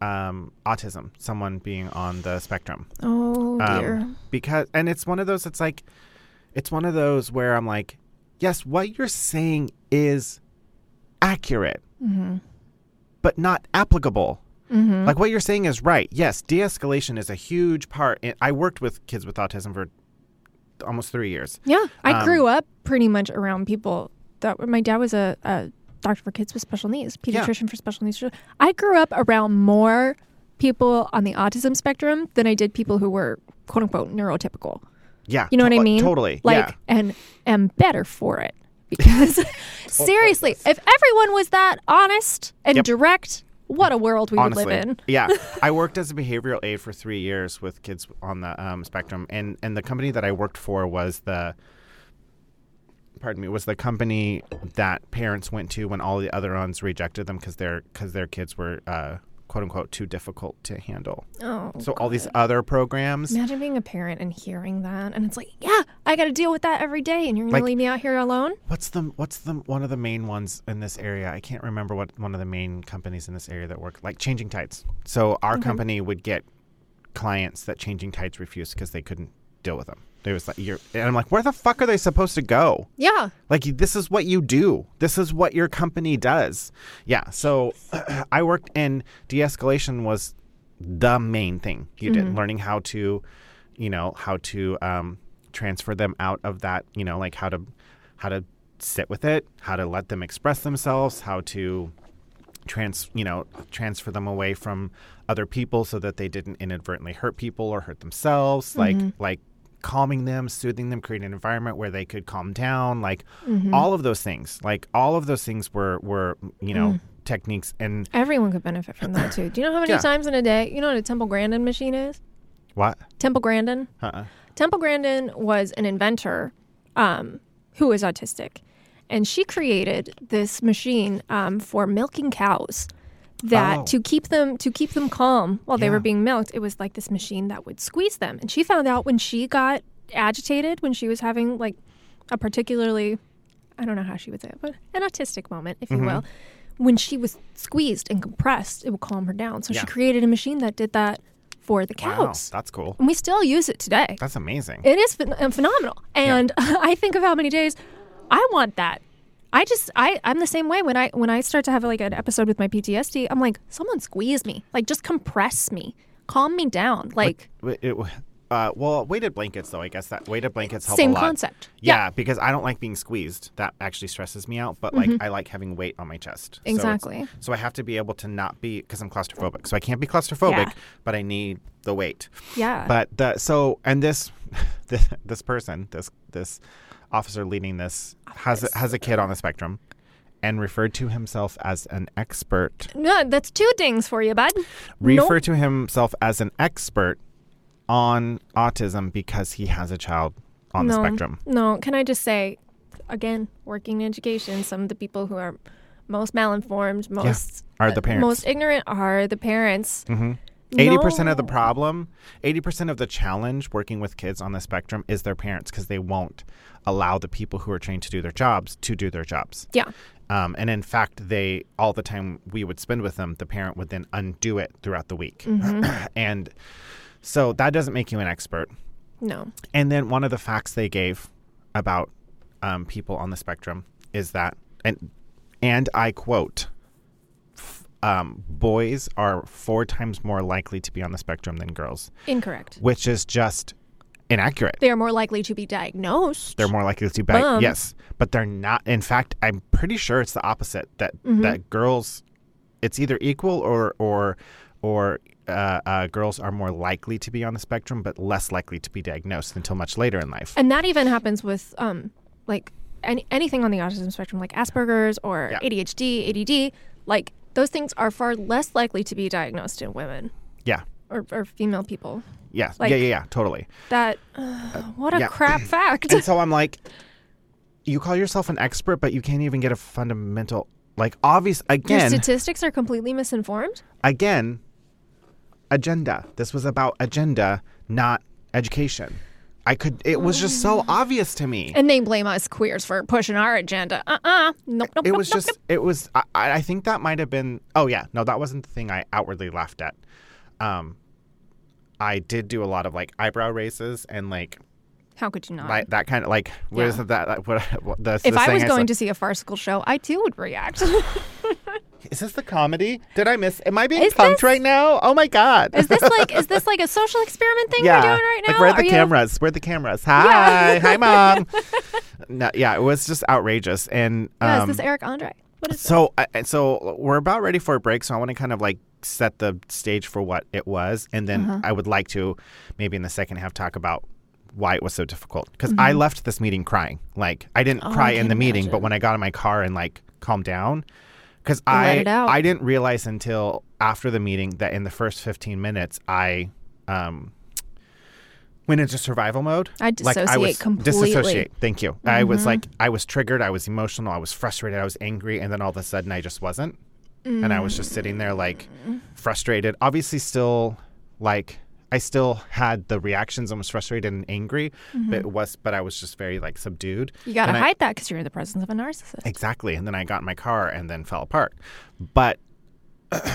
um, autism, someone being on the spectrum. Oh, um, dear. Because – and it's one of those that's, like – it's one of those where I'm like, yes, what you're saying is – accurate, mm-hmm. but not applicable. Mm-hmm. Like, what you're saying is right. Yes, de-escalation is a huge part. In, I worked with kids with autism for almost three years. Yeah, I um, grew up pretty much around people that my dad was a, a doctor for kids with special needs, pediatrician yeah. for special needs. I grew up around more people on the autism spectrum than I did people who were quote unquote neurotypical. Yeah, you know to- what I mean? Totally. Like, yeah. and and better for it. Because seriously, if everyone was that honest and yep. direct, what a world we Honestly. would live in. Yeah. I worked as a behavioral aide for three years with kids on the um, spectrum. And, and the company that I worked for was the, pardon me, was the company that parents went to when all the other ones rejected them because their, because their kids were, uh, quote unquote, too difficult to handle. Oh, so God. All these other programs. Imagine being a parent and hearing that, and it's like, yeah, I got to deal with that every day, and you're gonna like, leave me out here alone. What's the what's the one of the main ones in this area? I can't remember what one of the main companies in this area that work like Changing Tides. So our mm-hmm. company would get clients that Changing Tides refused because they couldn't deal with them. They was like, you're, and I'm like, where the fuck are they supposed to go? Yeah, like this is what you do. This is what your company does. Yeah. So uh, I worked in de-escalation was the main thing you mm-hmm. did, learning how to, you know, how to um, transfer them out of that, you know, like how to how to sit with it, how to let them express themselves, how to trans, you know, transfer them away from other people so that they didn't inadvertently hurt people or hurt themselves, mm-hmm. like like. calming them, soothing them, creating an environment where they could calm down, like mm-hmm. all of those things. Like all of those things were, were you know, mm. techniques. And everyone could benefit from that, too. Do you know how many yeah. times in a day? You know what a Temple Grandin machine is? What? Temple Grandin. Uh-uh. Temple Grandin was an inventor um, who was autistic. And she created this machine um, for milking cows. That oh. to keep them to keep them calm while yeah. they were being milked, it was like this machine that would squeeze them. And she found out when she got agitated, when she was having like a particularly, I don't know how she would say it, but an autistic moment, if mm-hmm. you will, when she was squeezed and compressed, it would calm her down. So yeah. she created a machine that did that for the cows. Wow, that's cool. And we still use it today. That's amazing. It is ph- phenomenal. And yeah. I think of how many days I want that. I just, I, I'm the same way. When I when I start to have like an episode with my P T S D, I'm like, someone squeeze me. Like, just compress me. Calm me down. Like, it, it, uh, well, weighted blankets, though, I guess that weighted blankets help a lot. Same concept. Yeah, yeah, because I don't like being squeezed. That actually stresses me out. But like, mm-hmm. I like having weight on my chest. Exactly. So, so I have to be able to not be, because I'm claustrophobic. So I can't be claustrophobic, yeah. but I need the weight. Yeah. But the, so, and this, this, this person, this, this, officer leading this has a, has a kid on the spectrum and referred to himself as an expert. No, that's two things for you, bud. Refer nope. to himself as an expert on autism because he has a child on no, the spectrum. No, can I just say, again, working in education, some of the people who are most malinformed, most yeah, are the parents. Uh, most ignorant are the parents. Mm-hmm. eighty percent no. of the problem, eighty percent of the challenge working with kids on the spectrum is their parents because they won't allow the people who are trained to do their jobs to do their jobs. Yeah. Um, and in fact, they all the time we would spend with them, the parent would then undo it throughout the week. Mm-hmm. And so that doesn't make you an expert. No. And then one of the facts they gave about um, people on the spectrum is that, and, and I quote, Um, boys are four times more likely to be on the spectrum than girls. Incorrect. Which is just inaccurate. They are more likely to be diagnosed. They're more likely to be diagnosed. Yes. But they're not. In fact, I'm pretty sure it's the opposite, that, mm-hmm. that girls it's either equal or or or uh, uh, girls are more likely to be on the spectrum, but less likely to be diagnosed until much later in life. And that even happens with um like any, anything on the autism spectrum, like Asperger's or yeah. A D H D, A D D. Like those things are far less likely to be diagnosed in women. Yeah. Or, or female people. Yeah. Like, yeah. Yeah. Yeah. Totally. That. Uh, what a yeah. crap fact. And so I'm like, you call yourself an expert, but you can't even get a fundamental, like, obvious, again. Your statistics are completely misinformed? Again, agenda. This was about agenda, not education. I could, it was just so obvious to me. And they blame us queers for pushing our agenda. Uh-uh. Nope, nope, it nope, was nope, just, nope. It was, I, I think that might have been, oh yeah, no, that wasn't the thing I outwardly laughed at. Um, I did do a lot of, like, eyebrow raises and, like. How could you not? Like, that kind of, like, what yeah. is that? Like, what, what, the, if the I was I going said, to see a farcical show, I too would react. Is this the comedy? Did I miss? Am I being is punked this, right now? Oh my God. Is this like is this like a social experiment thing yeah. we're doing right now? Like, where are the are cameras? You... Where are the cameras? Hi. Yeah. Hi, Mom. No, yeah, it was just outrageous. And um, no, is this Eric Andre? What is so, this? I, so we're about ready for a break, so I want to kind of, like, set the stage for what it was. And then uh-huh. I would like to maybe in the second half talk about why it was so difficult. Because mm-hmm. I left this meeting crying. Like, I didn't oh, cry I in the meeting, imagine. But when I got in my car and, like, calmed down. Because I I didn't realize until after the meeting that in the first fifteen minutes, I um, went into survival mode. I dissociate like I was completely. Dissociate. Thank you. Mm-hmm. I was like, I was triggered. I was emotional. I was frustrated. I was angry. And then all of a sudden, I just wasn't. Mm. And I was just sitting there, like, frustrated. Obviously still, like, I still had the reactions and was frustrated and angry, mm-hmm. but it was, but I was just very, like, subdued. You got to hide I, that because you're in the presence of a narcissist. Exactly. And then I got in my car and then fell apart. But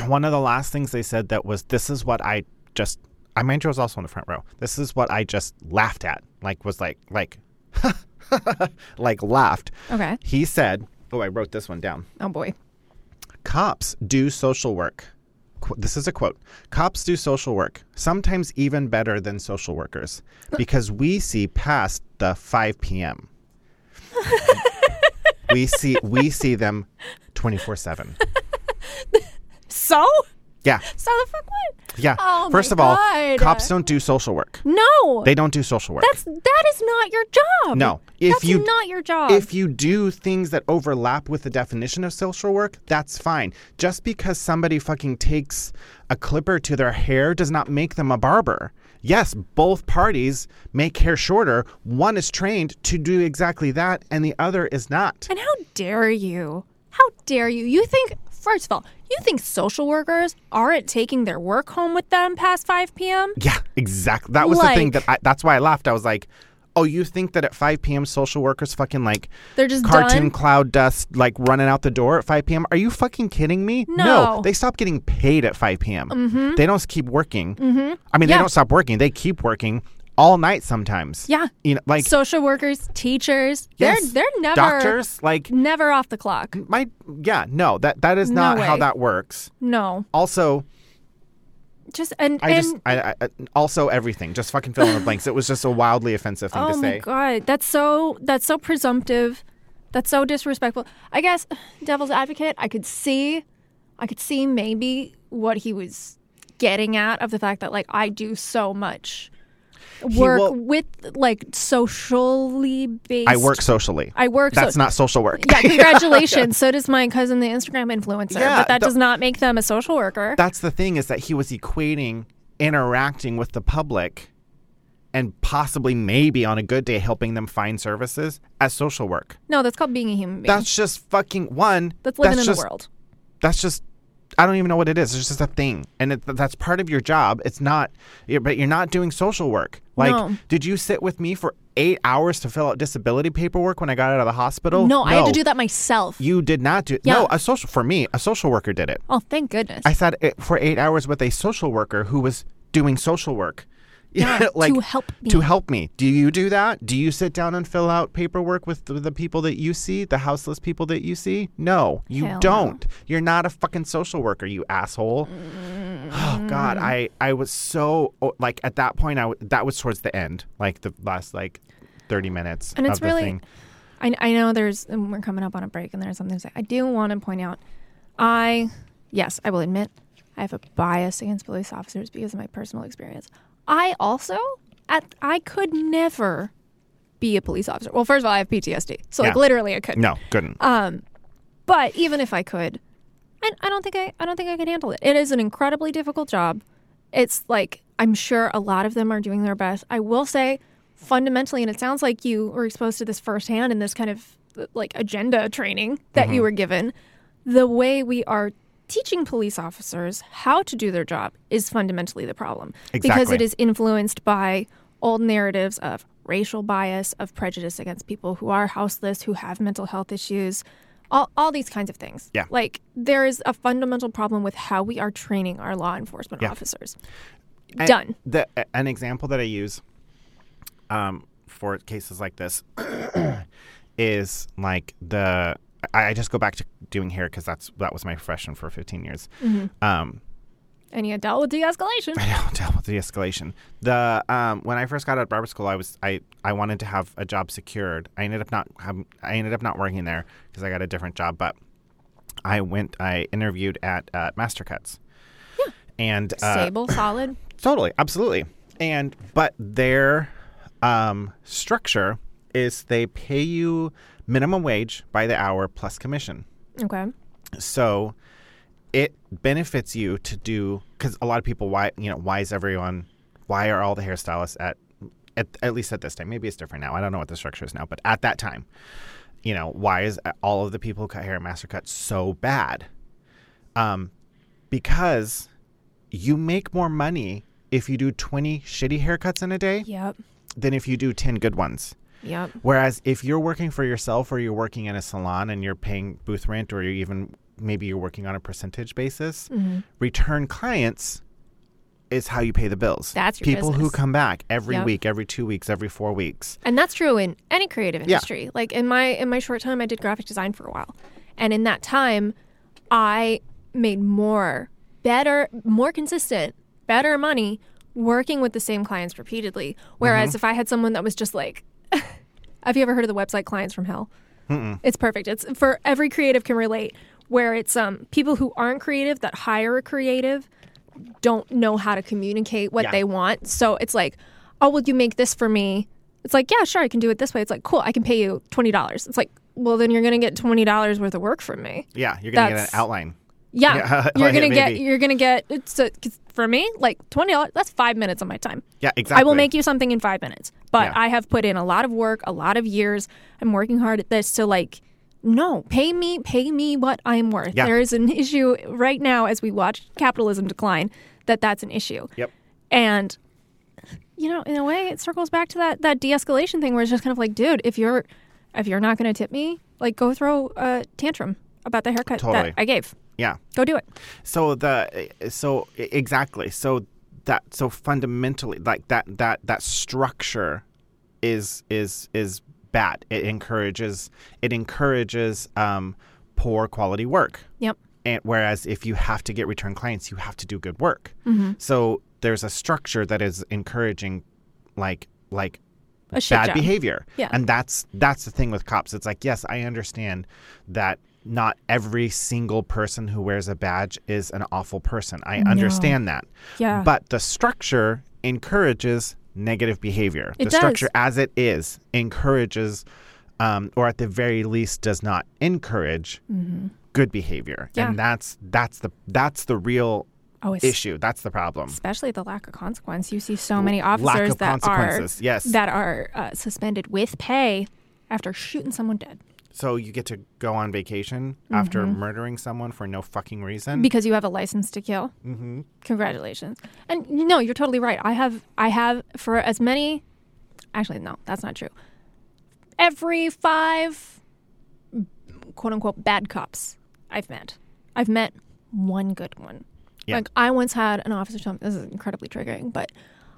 one of the last things they said that was, this is what I just, I mind you, I was also in the front row. This is what I just laughed at. Like, was like, like, like laughed. Okay. He said, oh, I wrote this one down. Oh boy. Cops do social work. This is a quote. Cops do social work, sometimes even better than social workers, because we see past the five p.m. we see we see them twenty-four seven. So? Yeah. So the fuck what? Yeah. Oh, first of all, God. Cops don't do social work. No. They don't do social work. That's that is not your job. No. If that's you, not your job. If you do things that overlap with the definition of social work, that's fine. Just because somebody fucking takes a clipper to their hair does not make them a barber. Yes, both parties make hair shorter. One is trained to do exactly that and the other is not. And how dare you? How dare you? You think... First of all, you think social workers aren't taking their work home with them past five p.m.? Yeah, exactly. That was like, the thing that I, that's why I laughed. I was like, oh, you think that at five p.m. social workers fucking like they're just cartoon done? Cloud dust like running out the door at five p.m.? Are you fucking kidding me? No. No, they stop getting paid at five p.m. Mm-hmm. They don't keep working. Mm-hmm. I mean, yeah. They don't stop working. They keep working. All night sometimes. Yeah. You know, like social workers, teachers, yes, they're they're never doctors, like never off the clock. My yeah, no, that that is not no how that works. No. Also just and I and, just I, I also everything. Just fucking fill in the blanks. It was just a wildly offensive thing oh to say. Oh my God. That's so that's so presumptive. That's so disrespectful. I guess devil's advocate, I could see I could see maybe what he was getting at of the fact that like I do so much work will, with like socially based. I work socially. I work. So- That's not social work. Yeah, congratulations. So does my cousin, the Instagram influencer. Yeah, but that the, does not make them a social worker. That's the thing is that he was equating interacting with the public and possibly maybe on a good day helping them find services as social work. No, that's called being a human being. That's just fucking one. That's living that's in just, the world. That's just. I don't even know what it is. It's just a thing. And it, that's part of your job. It's not, you're, but you're not doing social work. Like, no. Did you sit with me for eight hours to fill out disability paperwork when I got out of the hospital? No, no. I had to do that myself. You did not do it. Yeah. No, a social, for me, a social worker did it. Oh, thank goodness. I sat for eight hours with a social worker who was doing social work. Yeah, like, to help me. To help me. Do you do that? Do you sit down and fill out paperwork with the, the people that you see, the houseless people that you see? No, you Hell don't. No. You're not a fucking social worker, you asshole. Mm. Oh, God. I, I was so, like, at that point, I w- that was towards the end, like, the last, like, thirty minutes and it's of really, the thing. I, I know there's, and we're coming up on a break, and there's something to say. I do want to point out, I yes, I will admit I have a bias against police officers because of my personal experience. I also, at I could never be a police officer. Well, first of all, I have P T S D. So, yeah. like, literally I couldn't. No, couldn't. Um, but even if I could, I, I don't think I, I don't think I could handle it. It is an incredibly difficult job. It's like, I'm sure a lot of them are doing their best. I will say, fundamentally, and it sounds like you were exposed to this firsthand in this kind of, like, agenda training that mm-hmm. you were given, the way we are teaching police officers how to do their job is fundamentally the problem. Exactly. Because it is influenced by old narratives of racial bias, of prejudice against people who are houseless, who have mental health issues, all all these kinds of things. Yeah. Like, there is a fundamental problem with how we are training our law enforcement yeah. officers. And Done. The, an example that I use um, for cases like this is like the... I just go back to doing hair because that's that was my profession for fifteen years. Mm-hmm. Um, and you dealt with de-escalation. I dealt with de-escalation. The um, when I first got out of barber school, I was I, I wanted to have a job secured. I ended up not have, I ended up not working there because I got a different job. But I went I interviewed at uh, Mastercuts. Yeah. And uh, stable, solid. Totally, absolutely. And but their um, structure is they pay you minimum wage by the hour plus commission. Okay. So it benefits you to do, because a lot of people, why, you know, why is everyone, why are all the hairstylists at, at, at least at this time, maybe it's different now. I don't know what the structure is now, but at that time, you know, why is all of the people who cut hair at Mastercut so bad? Um, because you make more money if you do twenty shitty haircuts in a day yep. than if you do ten good ones. Yep. Whereas if you're working for yourself or you're working in a salon and you're paying booth rent or you're even maybe you're working on a percentage basis, mm-hmm. return clients is how you pay the bills. That's your people business. Who come back every yep. week, every two weeks, every four weeks. And that's true in any creative industry. Yeah. Like in my in my short time, I did graphic design for a while. And in that time, I made more, better, more consistent, better money working with the same clients repeatedly. Whereas mm-hmm. if I had someone that was just like, have you ever heard of the website Clients from Hell? Mm-mm. It's perfect. It's for every creative can relate, where it's um, people who aren't creative that hire a creative don't know how to communicate what yeah. they want. So it's like, oh, would you make this for me? It's like, yeah, sure, I can do it this way. It's like, cool, I can pay you twenty dollars. It's like, well, then you're going to get twenty dollars worth of work from me. Yeah, you're going to get an outline. Yeah, yeah. You're like gonna get. You're gonna get. It's a, for me, like twenty dollars. That's five minutes of my time. Yeah, exactly. I will make you something in five minutes, but yeah. I have put in a lot of work, a lot of years. I'm working hard at this. So, like, no, pay me, pay me what I'm worth. Yeah. There is an issue right now as we watch capitalism decline. That that's an issue. Yep. And you know, in a way, it circles back to that that de-escalation thing, where it's just kind of like, dude, if you're if you're not gonna tip me, like, go throw a tantrum about the haircut totally. That I gave. Yeah. Go do it. So the so exactly. So that so fundamentally like that that that structure is is is bad. It encourages it encourages um, poor quality work. Yep. And whereas if you have to get return clients, you have to do good work. Mm-hmm. So there's a structure that is encouraging like like a shit bad job. Behavior. Yeah. And that's that's the thing with cops. It's like, yes, I understand that not every single person who wears a badge is an awful person. I no. understand that. Yeah. But the structure encourages negative behavior. It the does. Structure as it is encourages, um, or at the very least does not encourage mm-hmm. good behavior. Yeah. And that's that's the that's the real oh, issue. That's the problem. Especially the lack of consequence. You see so many officers that are yes. that are uh, suspended with pay after shooting someone dead. So you get to go on vacation mm-hmm. after murdering someone for no fucking reason? Because you have a license to kill. Mm-hmm. Congratulations. And no, you're totally right. I have, I have for as many, actually, no, that's not true. Every five, quote unquote, bad cops I've met, I've met one good one. Yeah. Like I once had an officer tell me, this is incredibly triggering, but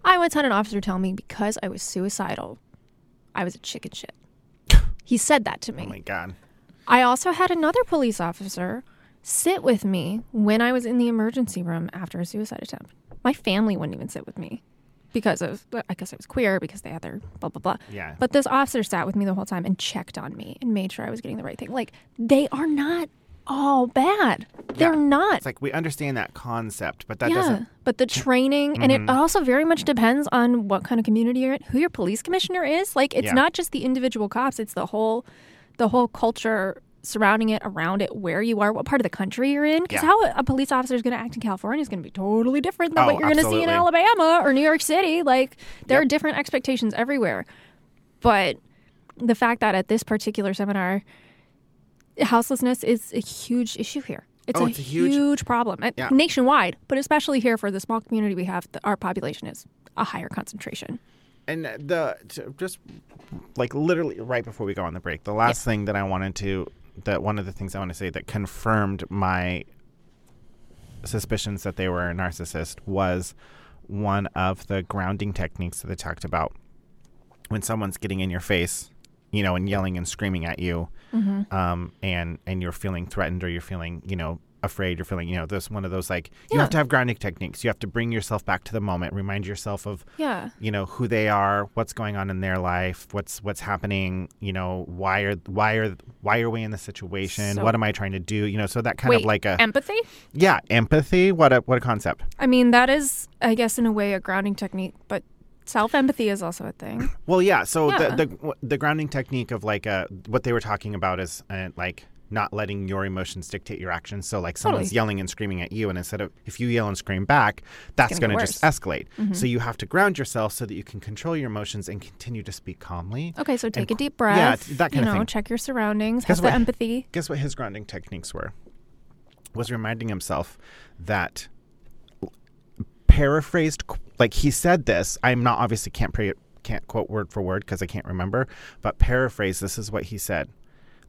I once had an officer tell me because I was suicidal, I was a chicken shit. He said that to me. Oh, my God. I also had another police officer sit with me when I was in the emergency room after a suicide attempt. My family wouldn't even sit with me because of, I guess I was queer, because they had their blah, blah, blah. Yeah. But this officer sat with me the whole time and checked on me and made sure I was getting the right thing. Like, they are not all bad. They're yeah. not. It's like we understand that concept, but that yeah, doesn't. But the training, mm-hmm. and it also very much depends on what kind of community you're in, who your police commissioner is. Like it's yeah. not just the individual cops; it's the whole, the whole culture surrounding it, around it, where you are, what part of the country you're in. Because yeah. how a police officer is going to act in California is going to be totally different than oh, what you're going to see in Alabama or New York City. Like there yep. are different expectations everywhere. But the fact that at this particular seminar, houselessness is a huge issue here. It's, oh, a, it's a huge, huge problem yeah. nationwide, but especially here for the small community we have. The, our population is a higher concentration. And the just like literally right before we go on the break, the last yeah. thing that I wanted to, that one of the things I want to say that confirmed my suspicions that they were a narcissist was one of the grounding techniques that they talked about. When someone's getting in your face, you know, and yelling and screaming at you, mm-hmm. um, and and you're feeling threatened or you're feeling, you know, afraid, you're feeling, you know, this one of those like yeah. you have to have grounding techniques. You have to bring yourself back to the moment, remind yourself of, yeah. you know, who they are, what's going on in their life, what's what's happening, you know, why are why are why are we in this situation? So, what am I trying to do? You know, so that kind wait, of like a empathy. Yeah, empathy. What a what a concept. I mean, that is, I guess, in a way, a grounding technique, but. Self-empathy is also a thing. Well, yeah. So yeah. The, the the grounding technique of like a, what they were talking about is uh, like not letting your emotions dictate your actions. So like someone's totally. yelling and screaming at you. And instead of if you yell and scream back, that's going to just escalate. Mm-hmm. So you have to ground yourself so that you can control your emotions and continue to speak calmly. Okay. So take and, a deep breath. Yeah, that kind you of know, thing. Check your surroundings. Guess have what, the empathy. Guess what his grounding techniques were? Was reminding himself that paraphrased, like he said this, I'm not obviously can't pre- can't quote word for word because I can't remember, but paraphrase, this is what he said.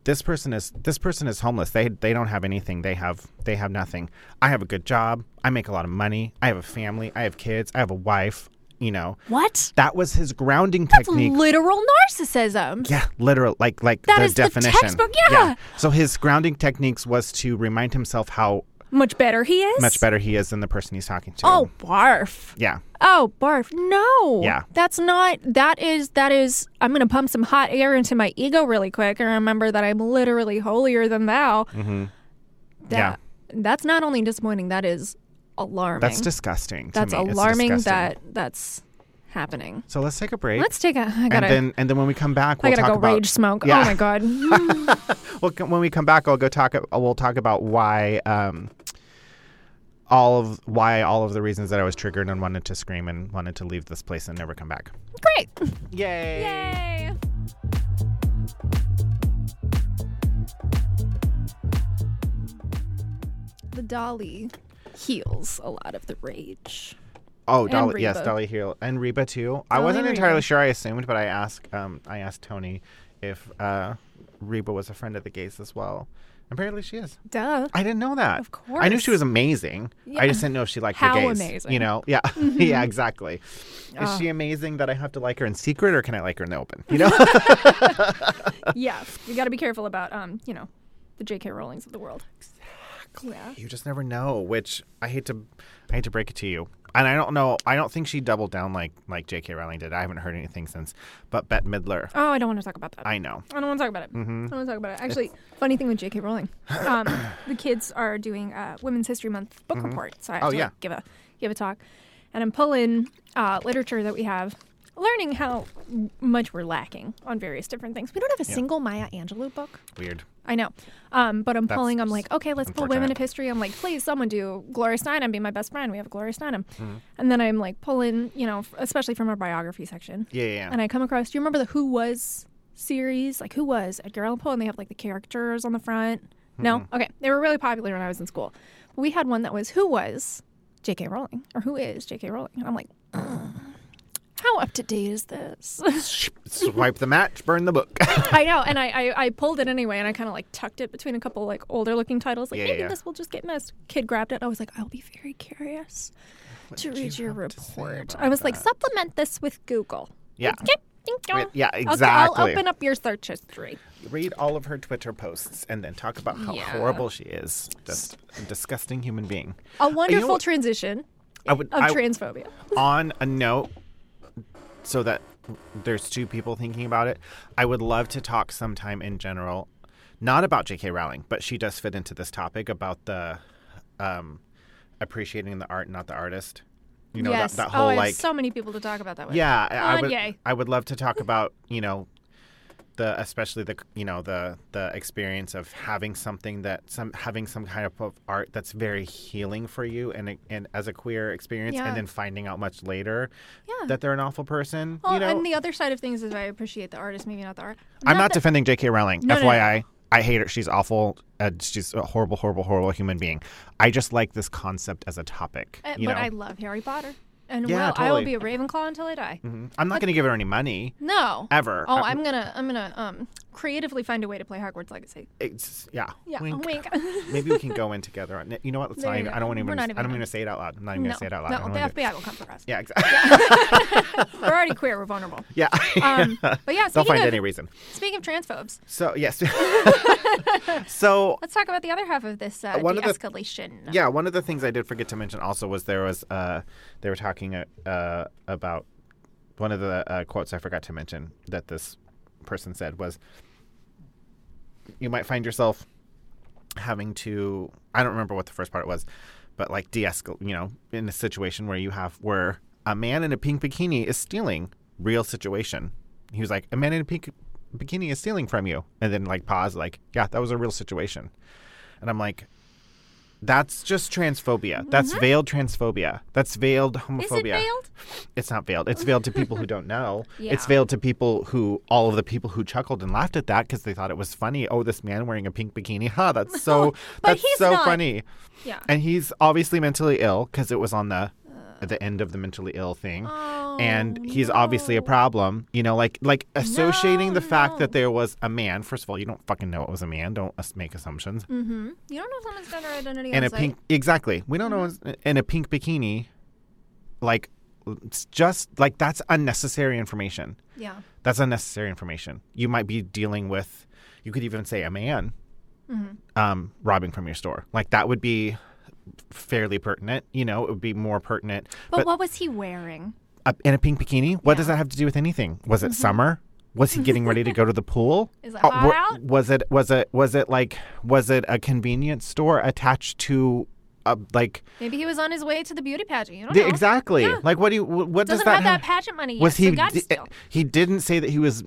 This person is this person is homeless. They they don't have anything. They have they have nothing. I have a good job. I make a lot of money. I have a family. I have kids. I have a wife. You know what? That was his grounding That's technique. Literal narcissism. Yeah, literal, like like that the is definition. The textbook. Yeah. yeah. So his grounding techniques was to remind himself how. Much better he is? Much better he is than the person he's talking to. Oh, barf. Yeah. Oh, barf. No. Yeah. That's not, that is, that is, I'm going to pump some hot air into my ego really quick and remember that I'm literally holier than thou. Mm-hmm. That, yeah. That's not only disappointing, that is alarming. That's disgusting to That's me. alarming disgusting. that that's happening. So let's take a break. Let's take a, I gotta, and then, and then when we come back, we'll talk about. I gotta go about, rage smoke. Yeah. Oh my God. Well, when we come back, I'll go talk, we'll talk about why, um, all of why all of the reasons that I was triggered and wanted to scream and wanted to leave this place and never come back. Great. Yay. Yay. The Dolly heals a lot of the rage. Oh, Dolly, yes, Dolly heal. And Reba too. Dolly I wasn't entirely Reba. sure. I assumed, but I asked um, I asked Tony if uh, Reba was a friend of the gays as well. Apparently she is. Duh. I didn't know that. Of course. I knew she was amazing. Yeah. I just didn't know if she liked How the gays. How amazing. You know? Yeah. Mm-hmm. Yeah, exactly. Oh. Is she amazing that I have to like her in secret or can I like her in the open? You know? Yeah. You got to be careful about, um, you know, the J K. Rowlings of the world. Exactly. Yeah. You just never know, which I hate to I hate to break it to you. And I don't know. I don't think she doubled down like, like J K. Rowling did. I haven't heard anything since. But Bette Midler. Oh, I don't want to talk about that. I know. I don't want to talk about it. Mm-hmm. I don't want to talk about it. Actually, it's... funny thing with J K. Rowling. Um, the kids are doing uh, Women's History Month book mm-hmm. report. So I have oh, to yeah. like, give, a, give a talk. And I'm pulling uh, literature that we have, learning how much we're lacking on various different things. We don't have a yeah. single Maya Angelou book. Weird. I know. Um, but I'm That's pulling, I'm like, okay, let's pull Women of History. I'm like, please, someone do Gloria Steinem, be my best friend. We have Gloria Steinem. Mm-hmm. And then I'm like pulling, you know, f- especially from our biography section. Yeah, yeah, yeah. And I come across, do you remember the Who Was series? Like, Who Was? Edgar Allan Poe, and they have like the characters on the front. Mm-hmm. No? Okay. They were really popular when I was in school. But we had one that was Who Was J K. Rowling, or Who Is J K. Rowling? And I'm like, ugh. How up to date is this? Swipe the match, burn the book. I know, and I, I, I pulled it anyway, and I kind of like tucked it between a couple like older looking titles. Like yeah, maybe yeah. this will just get missed. Kid grabbed it. I was like, I'll be very curious what to read you your report. I was that? like, supplement this with Google. Yeah. It, yeah, exactly. Okay, I'll open up your search history. Read all of her Twitter posts and then talk about how yeah. horrible she is. Just a disgusting human being. A wonderful you know transition I would, of I, transphobia. On a note. So that there's two people thinking about it. I would love to talk sometime in general, not about J K. Rowling, but she does fit into this topic about the um, appreciating the art, not the artist. You know, yes. that, that whole, oh, I have like so many people to talk about that with. Yeah, I, I would. Yay. I would love to talk about, you know, the especially the you know the the experience of having something that some having some kind of art that's very healing for you, and and as a queer experience, yeah. and then finding out much later yeah. that they're an awful person. Well, you know? And the other side of things is I appreciate the artist, maybe not the art. I'm not, not defending J K. Rowling, no, F Y I. No, no, no. I hate her. She's awful. Uh, she's a horrible, horrible, horrible human being. I just like this concept as a topic. Uh, you but know? I love Harry Potter. And yeah, well, totally. I will be a Ravenclaw until I die. Mm-hmm. I'm not going to give her any money. No. Ever. Oh, I'm going to I'm gonna um, creatively find a way to play Hogwarts Legacy. It's, yeah. Yeah. Wink. Wink. Maybe we can go in together. On, you know what? Let's not even, I don't want even, even I don't to say it out loud. I'm not even no. going to say it out loud. No, the F B I will come for us. Yeah, exactly. We're already queer. We're vulnerable. Yeah. um, but yeah, they'll find of, any reason. Speaking of transphobes. So, yes. so. Let's talk about the other half of this uh, de-escalation. The, yeah. One of the things I did forget to mention also was there was, uh, they were talking Uh, about one of the uh, quotes I forgot to mention that this person said was, you might find yourself having to, I don't remember what the first part was, but like de-escalate, you know, in a situation where you have, where a man in a pink bikini is stealing, real situation. He was like, a man in a pink bikini is stealing from you. And then like pause, like, yeah, that was a real situation. And I'm like, that's just transphobia. That's mm-hmm. veiled transphobia. That's veiled homophobia. Is it veiled? It's not veiled. It's veiled to people who don't know. Yeah. It's veiled to people who, all of the people who chuckled and laughed at that because they thought it was funny. Oh, this man wearing a pink bikini. Huh, that's so, that's so not. funny. Yeah. And he's obviously mentally ill because it was on the at the end of the mentally ill thing. Oh, and he's no. obviously a problem. You know, like like associating no, the no. fact that there was a man. First of all, you don't fucking know it was a man. Don't make assumptions. Mm-hmm. You don't know someone's gender identity. And a pink, exactly. We don't mm-hmm. know. And a pink bikini, like, it's just, like, that's unnecessary information. Yeah. That's unnecessary information. You might be dealing with, you could even say a man mm-hmm. um, robbing from your store. Like, that would be fairly pertinent, you know, it would be more pertinent. But, but what was he wearing? A, in a pink bikini? What yeah. does that have to do with anything? Was it mm-hmm. summer? Was he getting ready to go to the pool? Is it hot oh, out? Was it, was it, was it like, was it a convenience store attached to a, like. Maybe he was on his way to the beauty pageant. You don't know. Exactly. Yeah. Like what do you, what does that have? Doesn't have that pageant money yet. Was he, so d- he didn't say that he was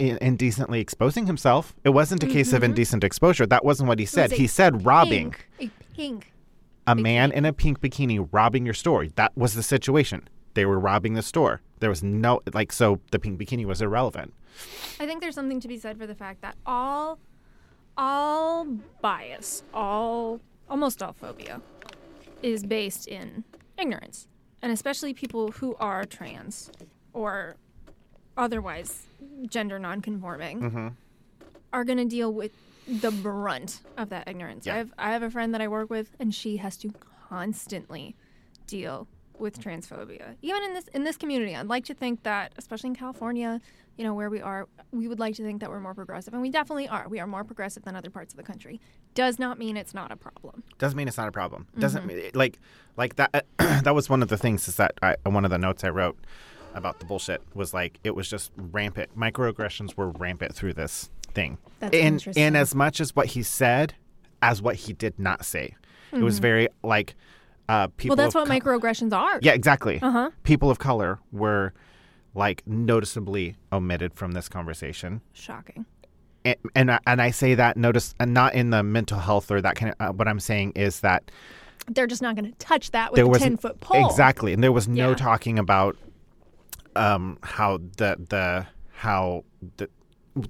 indecently exposing himself. It wasn't a case mm-hmm. of indecent exposure. That wasn't what he said. He said robbing. A pink. A bikini. Man in a pink bikini robbing your store. That was the situation. They were robbing the store. There was no, like, so the pink bikini was irrelevant. I think there's something to be said for the fact that all, all bias, all, almost all phobia is based in ignorance. And especially people who are trans or otherwise gender nonconforming mm-hmm. are going to deal with the brunt of that ignorance. Yeah. I have I have a friend that I work with, and she has to constantly deal with transphobia. Even in this in this community, I'd like to think that, especially in California, you know, where we are, we would like to think that we're more progressive, and we definitely are. We are more progressive than other parts of the country. Does not mean it's not a problem. Doesn't mean it's not a problem. Doesn't mm-hmm. mean, like like that. Uh, that was one of the things is that I, one of the notes I wrote about the bullshit was like it was just rampant. Microaggressions were rampant through this thing. That's in, interesting. In as much as what he said as what he did not say. Mm-hmm. It was very, like, uh, people Well, that's what co- microaggressions are. Yeah, exactly. Uh-huh. People of color were, like, noticeably omitted from this conversation. Shocking. And and, I, and I say that, notice, and not in the mental health or that kind of, uh, what I'm saying is that. They're just not going to touch that with a ten-foot pole. Exactly. And there was no yeah. talking about um, how the, the, how the,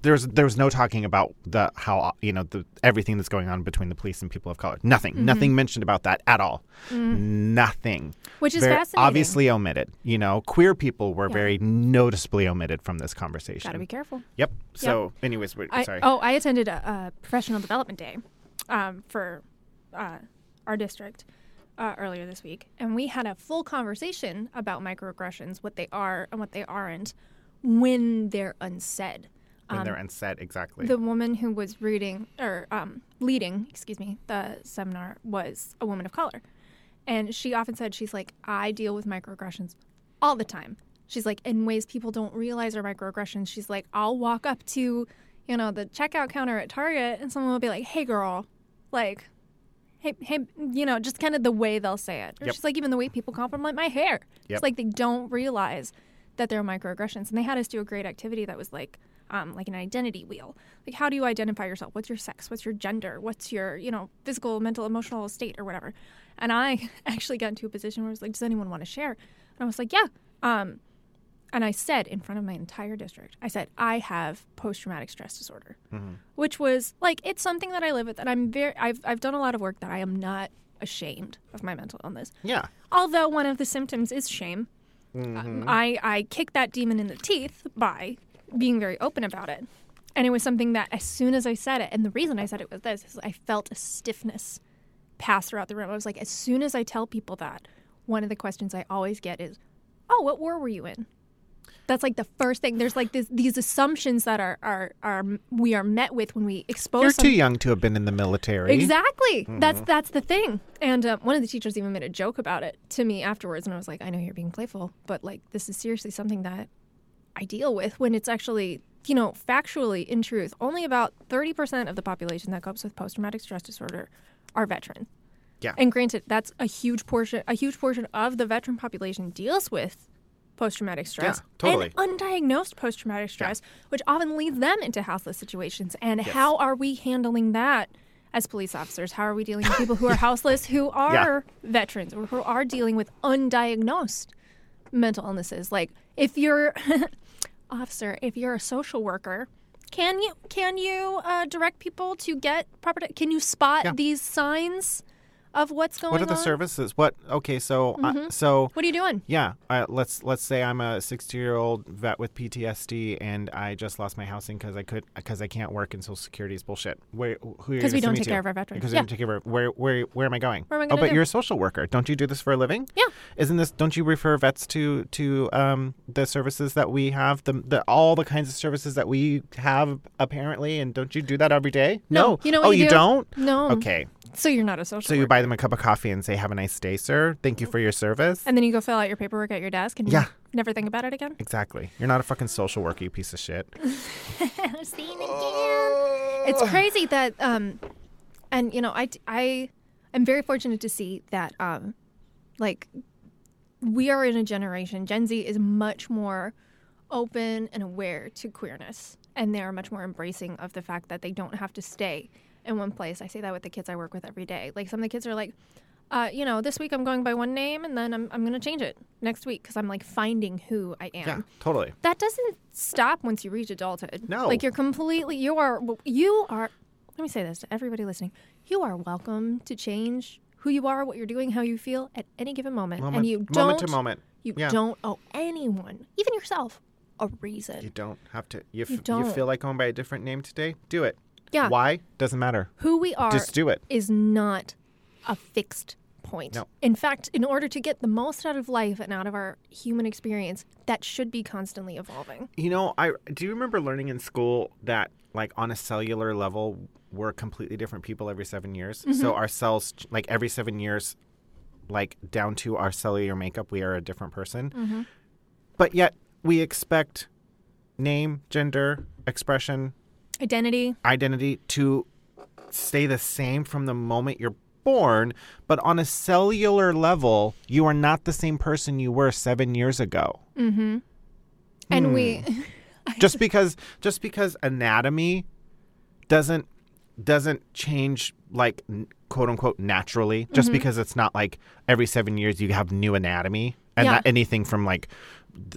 There's there's no talking about the how, you know, the everything that's going on between the police and people of color. Nothing. Mm-hmm. Nothing mentioned about that at all. Mm-hmm. Nothing. Which is very fascinating. Obviously omitted. You know, queer people were yeah. very noticeably omitted from this conversation. Gotta be careful. Yep. So yep. anyways, we're, sorry. I, oh, I attended a, a professional development day um, for uh, our district uh, earlier this week. And we had a full conversation about microaggressions, what they are and what they aren't, when they're unsaid. When um, they're unsaid, exactly. The woman who was reading or um, leading, excuse me, the seminar was a woman of color. And she often said, she's like, I deal with microaggressions all the time. She's like, in ways people don't realize are microaggressions. She's like, I'll walk up to, you know, the checkout counter at Target, and someone will be like, hey, girl, like, hey, hey, you know, just kind of the way they'll say it. Or yep. just like even the way people compliment my hair. Yep. It's like they don't realize that there are microaggressions. And they had us do a great activity that was like, um, like an identity wheel. Like, how do you identify yourself? What's your sex? What's your gender? What's your, you know, physical, mental, emotional state or whatever? And I actually got into a position where I was like, does anyone want to share? And I was like, yeah. Um, and I said in front of my entire district, I said, I have post-traumatic stress disorder, mm-hmm. which was like, it's something that I live with. And I'm very, I've, I've done a lot of work that I am not ashamed of my mental illness. Yeah. Although one of the symptoms is shame. Mm-hmm. Um, I, I kicked that demon in the teeth by being very open about it. And it was something that as soon as I said it, and the reason I said it was this, is I felt a stiffness pass throughout the room. I was like, as soon as I tell people that, one of the questions I always get is, oh, what war were you in? That's like the first thing. There's like this, these assumptions that are, are are we are met with when we expose. You're something. Too young to have been in the military. Exactly. Mm. That's that's the thing. And um, one of the teachers even made a joke about it to me afterwards, and I was like, I know you're being playful, but like this is seriously something that I deal with when it's actually, you know, factually in truth, only about thirty percent of the population that copes with post-traumatic stress disorder are veterans. Yeah. And granted, that's a huge portion. A huge portion of the veteran population deals with post-traumatic stress, yeah, totally. And undiagnosed post-traumatic stress, yeah. which often leads them into houseless situations. And yes. how are we handling that as police officers? How are we dealing with people who are houseless, who are yeah. veterans, or who are dealing with undiagnosed mental illnesses? Like, if you're officer, if you're a social worker, can you can you uh, direct people to get proper? Can you spot yeah. these signs? Of what's going on? What are the on? services? What? Okay, so mm-hmm. uh, so what are you doing? Yeah, uh, let's let's say I'm a sixty-year-old vet with P T S D, and I just lost my housing because I could because I can't work, and Social Security is bullshit. Where? Who? Because we don't take to? care of our veterans. Because yeah. we don't take care of. Where? Where? Where am I going? Where am I going? Oh, but do? You're a social worker. Don't you do this for a living? Yeah. Isn't this? Don't you refer vets to to um, the services that we have? The, the all the kinds of services that we have apparently, and don't you do that every day? No. no. You know what? Oh, you, you do? don't? No. Okay. So you're not a social So worker. You buy them a cup of coffee and say, have a nice day, sir. Thank you for your service. And then you go fill out your paperwork at your desk and you yeah. never think about it again? Exactly. You're not a fucking social worker, you piece of shit. Seen again. It's crazy that, um, and, you know, I, I am very fortunate to see that, um, like, we are in a generation, Gen Z is much more open and aware to queerness. And they are much more embracing of the fact that they don't have to stay in one place. I say that with the kids I work with every day. Like, some of the kids are like, uh, you know, this week I'm going by one name and then I'm I'm going to change it next week because I'm, like, finding who I am. Yeah, totally. That doesn't stop once you reach adulthood. No. Like, you're completely, you are, you are, let me say this to everybody listening. You are welcome to change who you are, what you're doing, how you feel at any given moment. moment and you don't, moment to moment. You yeah. don't owe anyone, even yourself, a reason. You don't have to. If you, f- you feel like going by a different name today, do it. Yeah. Why? Doesn't matter. Who we are Just do it. is not a fixed point. No. In fact, in order to get the most out of life and out of our human experience, that should be constantly evolving. You know, I do remember learning in school that, like, on a cellular level, we're completely different people every seven years. Mm-hmm. So our cells, like, every seven years, like, down to our cellular makeup, we are a different person. Mm-hmm. But yet we expect name, gender, expression, Identity. Identity to stay the same from the moment you're born, but on a cellular level, you are not the same person you were seven years ago. Mm-hmm. And hmm. we just because just because anatomy doesn't doesn't change, like, quote unquote naturally, just mm-hmm. because it's not like every seven years you have new anatomy and yeah. not anything from, like,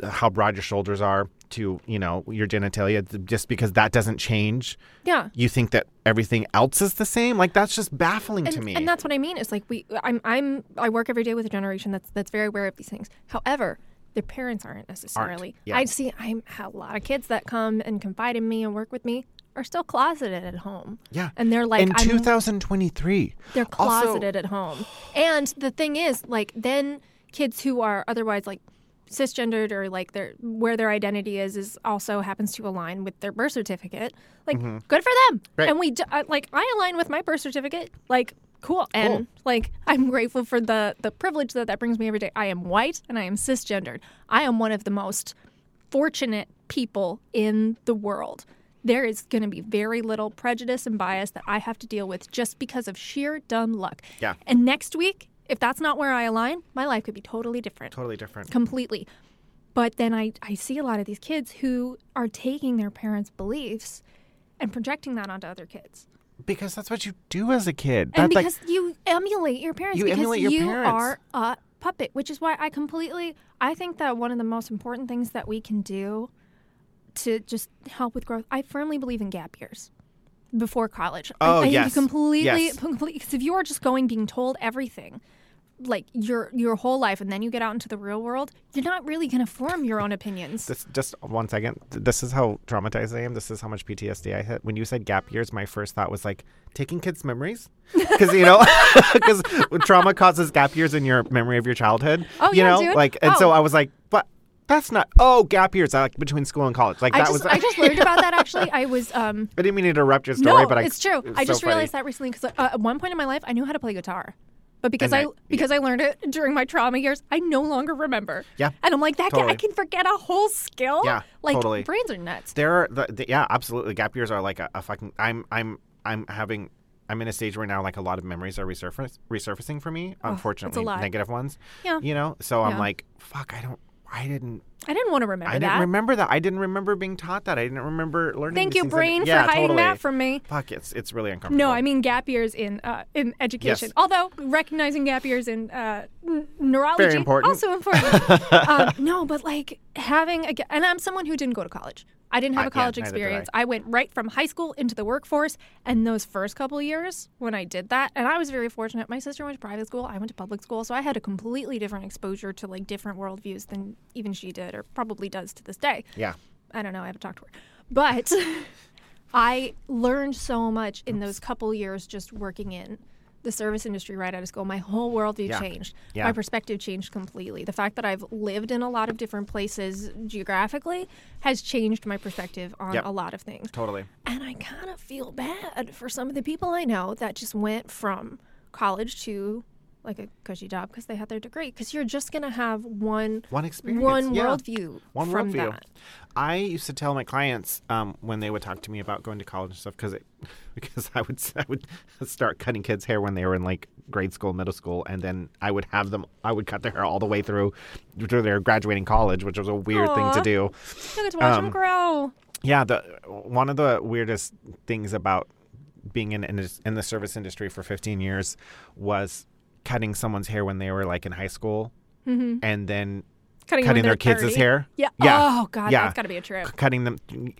how broad your shoulders are to, you know, your genitalia, just because that doesn't change. Yeah. You think that everything else is the same? Like, that's just baffling and, to me. And that's what I mean. It's like we, I'm, I'm, I work every day with a generation that's, that's very aware of these things. However, their parents aren't necessarily. Aren't. Yeah. I see, I have a lot of kids that come and confide in me and work with me are still closeted at home. Yeah. And they're like, in two thousand twenty-three. They're closeted also, at home. And the thing is, like, then kids who are otherwise, like, cisgendered or, like, their where their identity is is also happens to align with their birth certificate. Like, mm-hmm. good for them. Right. And we do, uh, like, I align with my birth certificate. Like, cool. And cool. like, I'm grateful for the the privilege that that brings me every day. I am white and I am cisgendered. I am one of the most fortunate people in the world there is going to be very little prejudice and bias that I have to deal with just because of sheer dumb luck. Yeah. And next week, if that's not where I align, my life could be totally different. Totally different. Completely. But then I, I see a lot of these kids who are taking their parents' beliefs and projecting that onto other kids. Because that's what you do as a kid. That, and because like, you emulate your parents. You because emulate your you parents. You are a puppet, which is why I completely, I think that one of the most important things that we can do to just help with growth, I firmly believe in gap years before college. Oh, I, I yes. think you completely, yes. completely, because if you are just going being told everything, like your your whole life, and then you get out into the real world, you're not really going to form your own opinions. This, just one second. This is how traumatized I am. This is how much P T S D I had. When you said gap years, my first thought was like taking kids' memories. Because, you know, because trauma causes gap years in your memory of your childhood. Oh, you yeah, know? Dude. Like, and oh. so I was like, but that's not, oh, gap years like between school and college. Like I that just, was. I just learned about that, actually. I was. Um, I didn't mean to interrupt your story, no, but I. It's true. It's I so just funny. realized that recently because uh, at one point in my life, I knew how to play guitar. But because I, I because yeah. I learned it during my trauma years, I no longer remember. Yeah, and I'm like that. Totally. Can, I can forget a whole skill. Yeah, like totally. Brains are nuts. There are the, the, yeah, absolutely. Gap years are like a, a fucking. I'm I'm I'm having. I'm in a stage right now. Like a lot of memories are resurface, resurfacing for me. Oh, unfortunately, negative ones. Yeah, you know. So yeah. I'm like, fuck. I don't. I didn't. I didn't want to remember that. I didn't that. remember that. I didn't remember being taught that. I didn't remember learning. Thank you, brain, that, yeah, for hiding totally. that from me. Fuck, it's it's really uncomfortable. No, I mean gap years in uh, in education. Yes. Although recognizing gap years in uh, n- neurology Very important. also important. um, no, but like having a, and I'm someone who didn't go to college. I didn't have uh, a college yeah, experience. I. I went right from high school into the workforce. And those first couple of years when I did that, and I was very fortunate. My sister went to private school. I went to public school. So I had a completely different exposure to like different worldviews than even she did or probably does to this day. Yeah. I don't know. I haven't talked to her. But I learned so much in Oops. those couple years just working in the service industry right out of school. My whole worldview yeah. changed. Yeah. My perspective changed completely. The fact that I've lived in a lot of different places geographically has changed my perspective on yep. a lot of things. Totally. And I kind of feel bad for some of the people I know that just went from college to like a cushy job because they had their degree. Because you're just going to have one one experience, one yeah. worldview one from worldview. that. I used to tell my clients um, when they would talk to me about going to college and stuff because it. Because I would I would start cutting kids' hair when they were in like grade school, middle school, and then I would have them I would cut their hair all the way through through their graduating college, which was a weird Aww. thing to do. You get to watch um, them grow. Yeah, the one of the weirdest things about being in in, in the service industry for fifteen years was cutting someone's hair when they were like in high school, mm-hmm. and then. Cutting, cutting their kids' hair? Yeah. yeah. Oh, God, yeah. That's got to be a trip. Cutting them,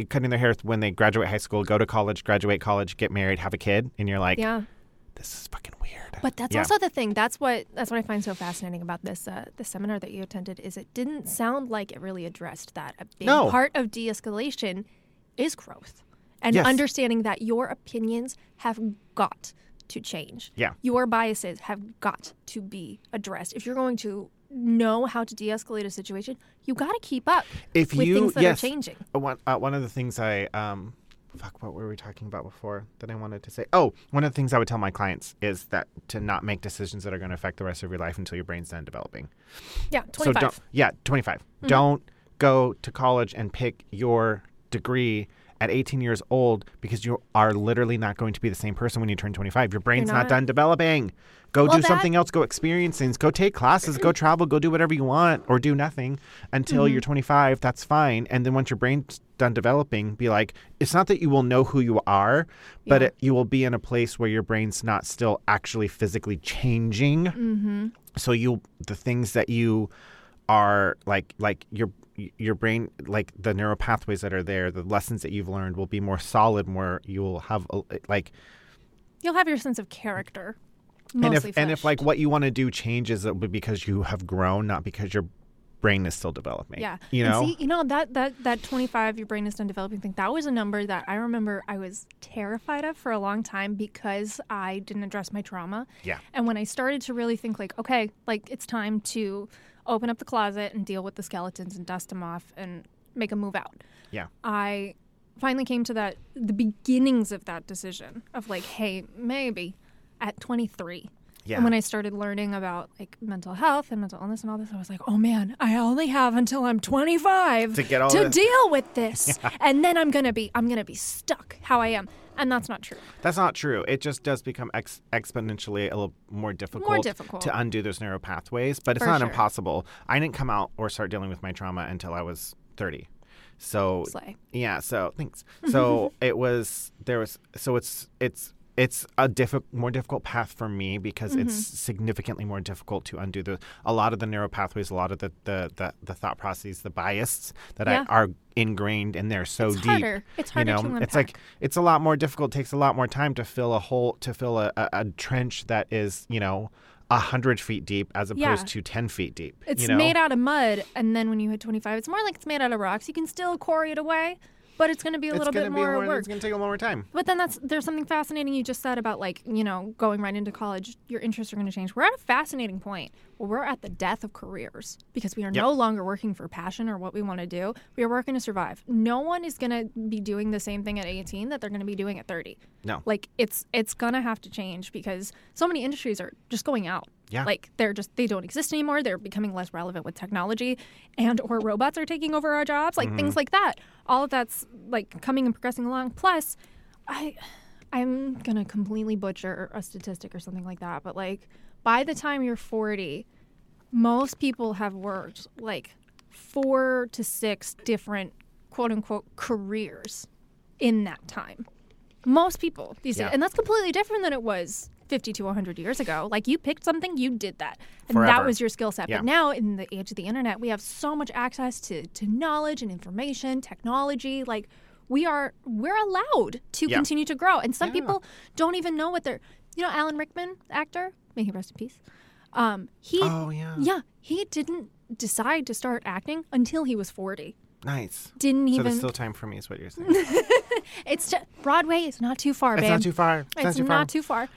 cutting their hair when they graduate high school, go to college, graduate college, get married, have a kid. And you're like, yeah. this is fucking weird. But that's yeah. also the thing. That's what that's what I find so fascinating about this uh, the seminar that you attended is it didn't sound like it really addressed that. A big no. part of de-escalation is growth and yes. understanding that your opinions have got to change. Yeah. Your biases have got to be addressed. If you're going to know how to de-escalate a situation, you got to keep up if with you, things that yes. are changing. One, uh, one of the things I, um, fuck, what were we talking about before that I wanted to say? Oh, one of the things I would tell my clients is that to not make decisions that are going to affect the rest of your life until your brain's done developing. Yeah, twenty-five. So don't, yeah, twenty-five. Mm-hmm. Don't go to college and pick your degree at eighteen years old because you are literally not going to be the same person when you turn twenty-five. Your brain's not, not done developing. Go well, do that... something else. Go experience things. Go take classes. Go travel. Go do whatever you want or do nothing until mm-hmm. you're twenty-five. That's fine. And then once your brain's done developing, be like, it's not that you will know who you are, but yeah. it, you will be in a place where your brain's not still actually physically changing. Mm-hmm. So you, the things that you are like, like your Your brain, like the neural pathways that are there, the lessons that you've learned will be more solid, more you will have like. You'll have your sense of character. Mostly and if fleshed. and if like what you want to do changes, it would be because you have grown, not because your brain is still developing. Yeah. You know, and see, you know that that that twenty-five, your brain is done developing thing. That was a number that I remember I was terrified of for a long time because I didn't address my trauma. Yeah. And when I started to really think like, okay, like it's time to open up the closet and deal with the skeletons and dust them off and make a move out. Yeah. I finally came to that, the beginnings of that decision of like, hey, maybe at twenty-three. Yeah. And when I started learning about like mental health and mental illness and all this, I was like, oh man, I only have until I'm twenty-five to get all to this. deal with this, yeah. and then I'm gonna be I'm gonna be stuck how I am, and that's not true. That's not true. It just does become ex- exponentially a little more difficult, more difficult to undo those narrow pathways, but it's For not sure. impossible. I didn't come out or start dealing with my trauma until I was thirty. So Slay. yeah, so thanks. So it was there was so it's it's. It's a diffi- more difficult path for me because mm-hmm. it's significantly more difficult to undo the, a lot of the narrow pathways, a lot of the, the, the, the thought processes, the biases that yeah. I, are ingrained in there so it's deep. Harder. It's harder. You know, to unpack. It's like it's a lot more difficult. Takes a lot more time to fill a hole, to fill a, a, a trench that is, you know, a hundred feet deep as opposed yeah. to ten feet deep. It's you know? made out of mud, and then when you hit twenty-five, it's more like it's made out of rocks. You can still quarry it away. But it's going to be a little bit more, more work. It's going to take a little more time. But then that's there's something fascinating you just said about, like, you know, going right into college. Your interests are going to change. We're at a fascinating point where we're at the death of careers because we are yep. no longer working for passion or what we want to do. We are working to survive. No one is going to be doing the same thing at eighteen that they're going to be doing at thirty. No. Like, it's it's going to have to change because so many industries are just going out. Yeah. Like, they're just, they don't exist anymore. They're becoming less relevant with technology and or robots are taking over our jobs, like mm-hmm. things like that. All of that's like coming and progressing along. Plus, I, I'm going to completely butcher a statistic or something like that. But like by the time you're forty, most people have worked like four to six different quote unquote careers in that time. Most people these yeah. days. And that's completely different than it was fifty to one hundred years ago. Like, you picked something, you did that. And Forever. that was your skill set. Yeah. But now, in the age of the internet, we have so much access to, to knowledge and information, technology. Like, we are, we're allowed to yeah. continue to grow. And some yeah. people don't even know what they're, you know, Alan Rickman, actor, may he rest in peace. Um, he, oh, yeah. Yeah. He didn't decide to start acting until he was forty. Nice. Didn't so even. So there's still time for me, is what you're saying. It's just, Broadway is not too far, babe. It's not too far. It's, it's not too far. Not too far.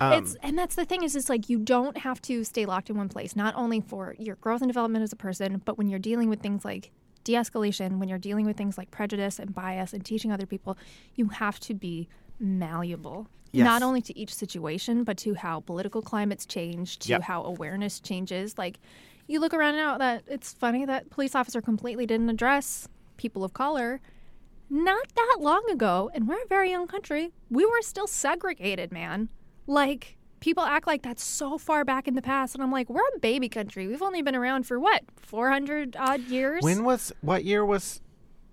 Um, it's, and that's the thing is it's like you don't have to stay locked in one place, not only for your growth and development as a person, but when you're dealing with things like de-escalation, when you're dealing with things like prejudice and bias and teaching other people, you have to be malleable, yes. not only to each situation, but to how political climates change, to yep. how awareness changes. Like you look around now that it's funny that police officer completely didn't address people of color. Not that long ago, and we're a very young country, we were still segregated, man. Like, people act like that's so far back in the past. And I'm like, we're a baby country. We've only been around for, what, four hundred odd years? When was, what year was,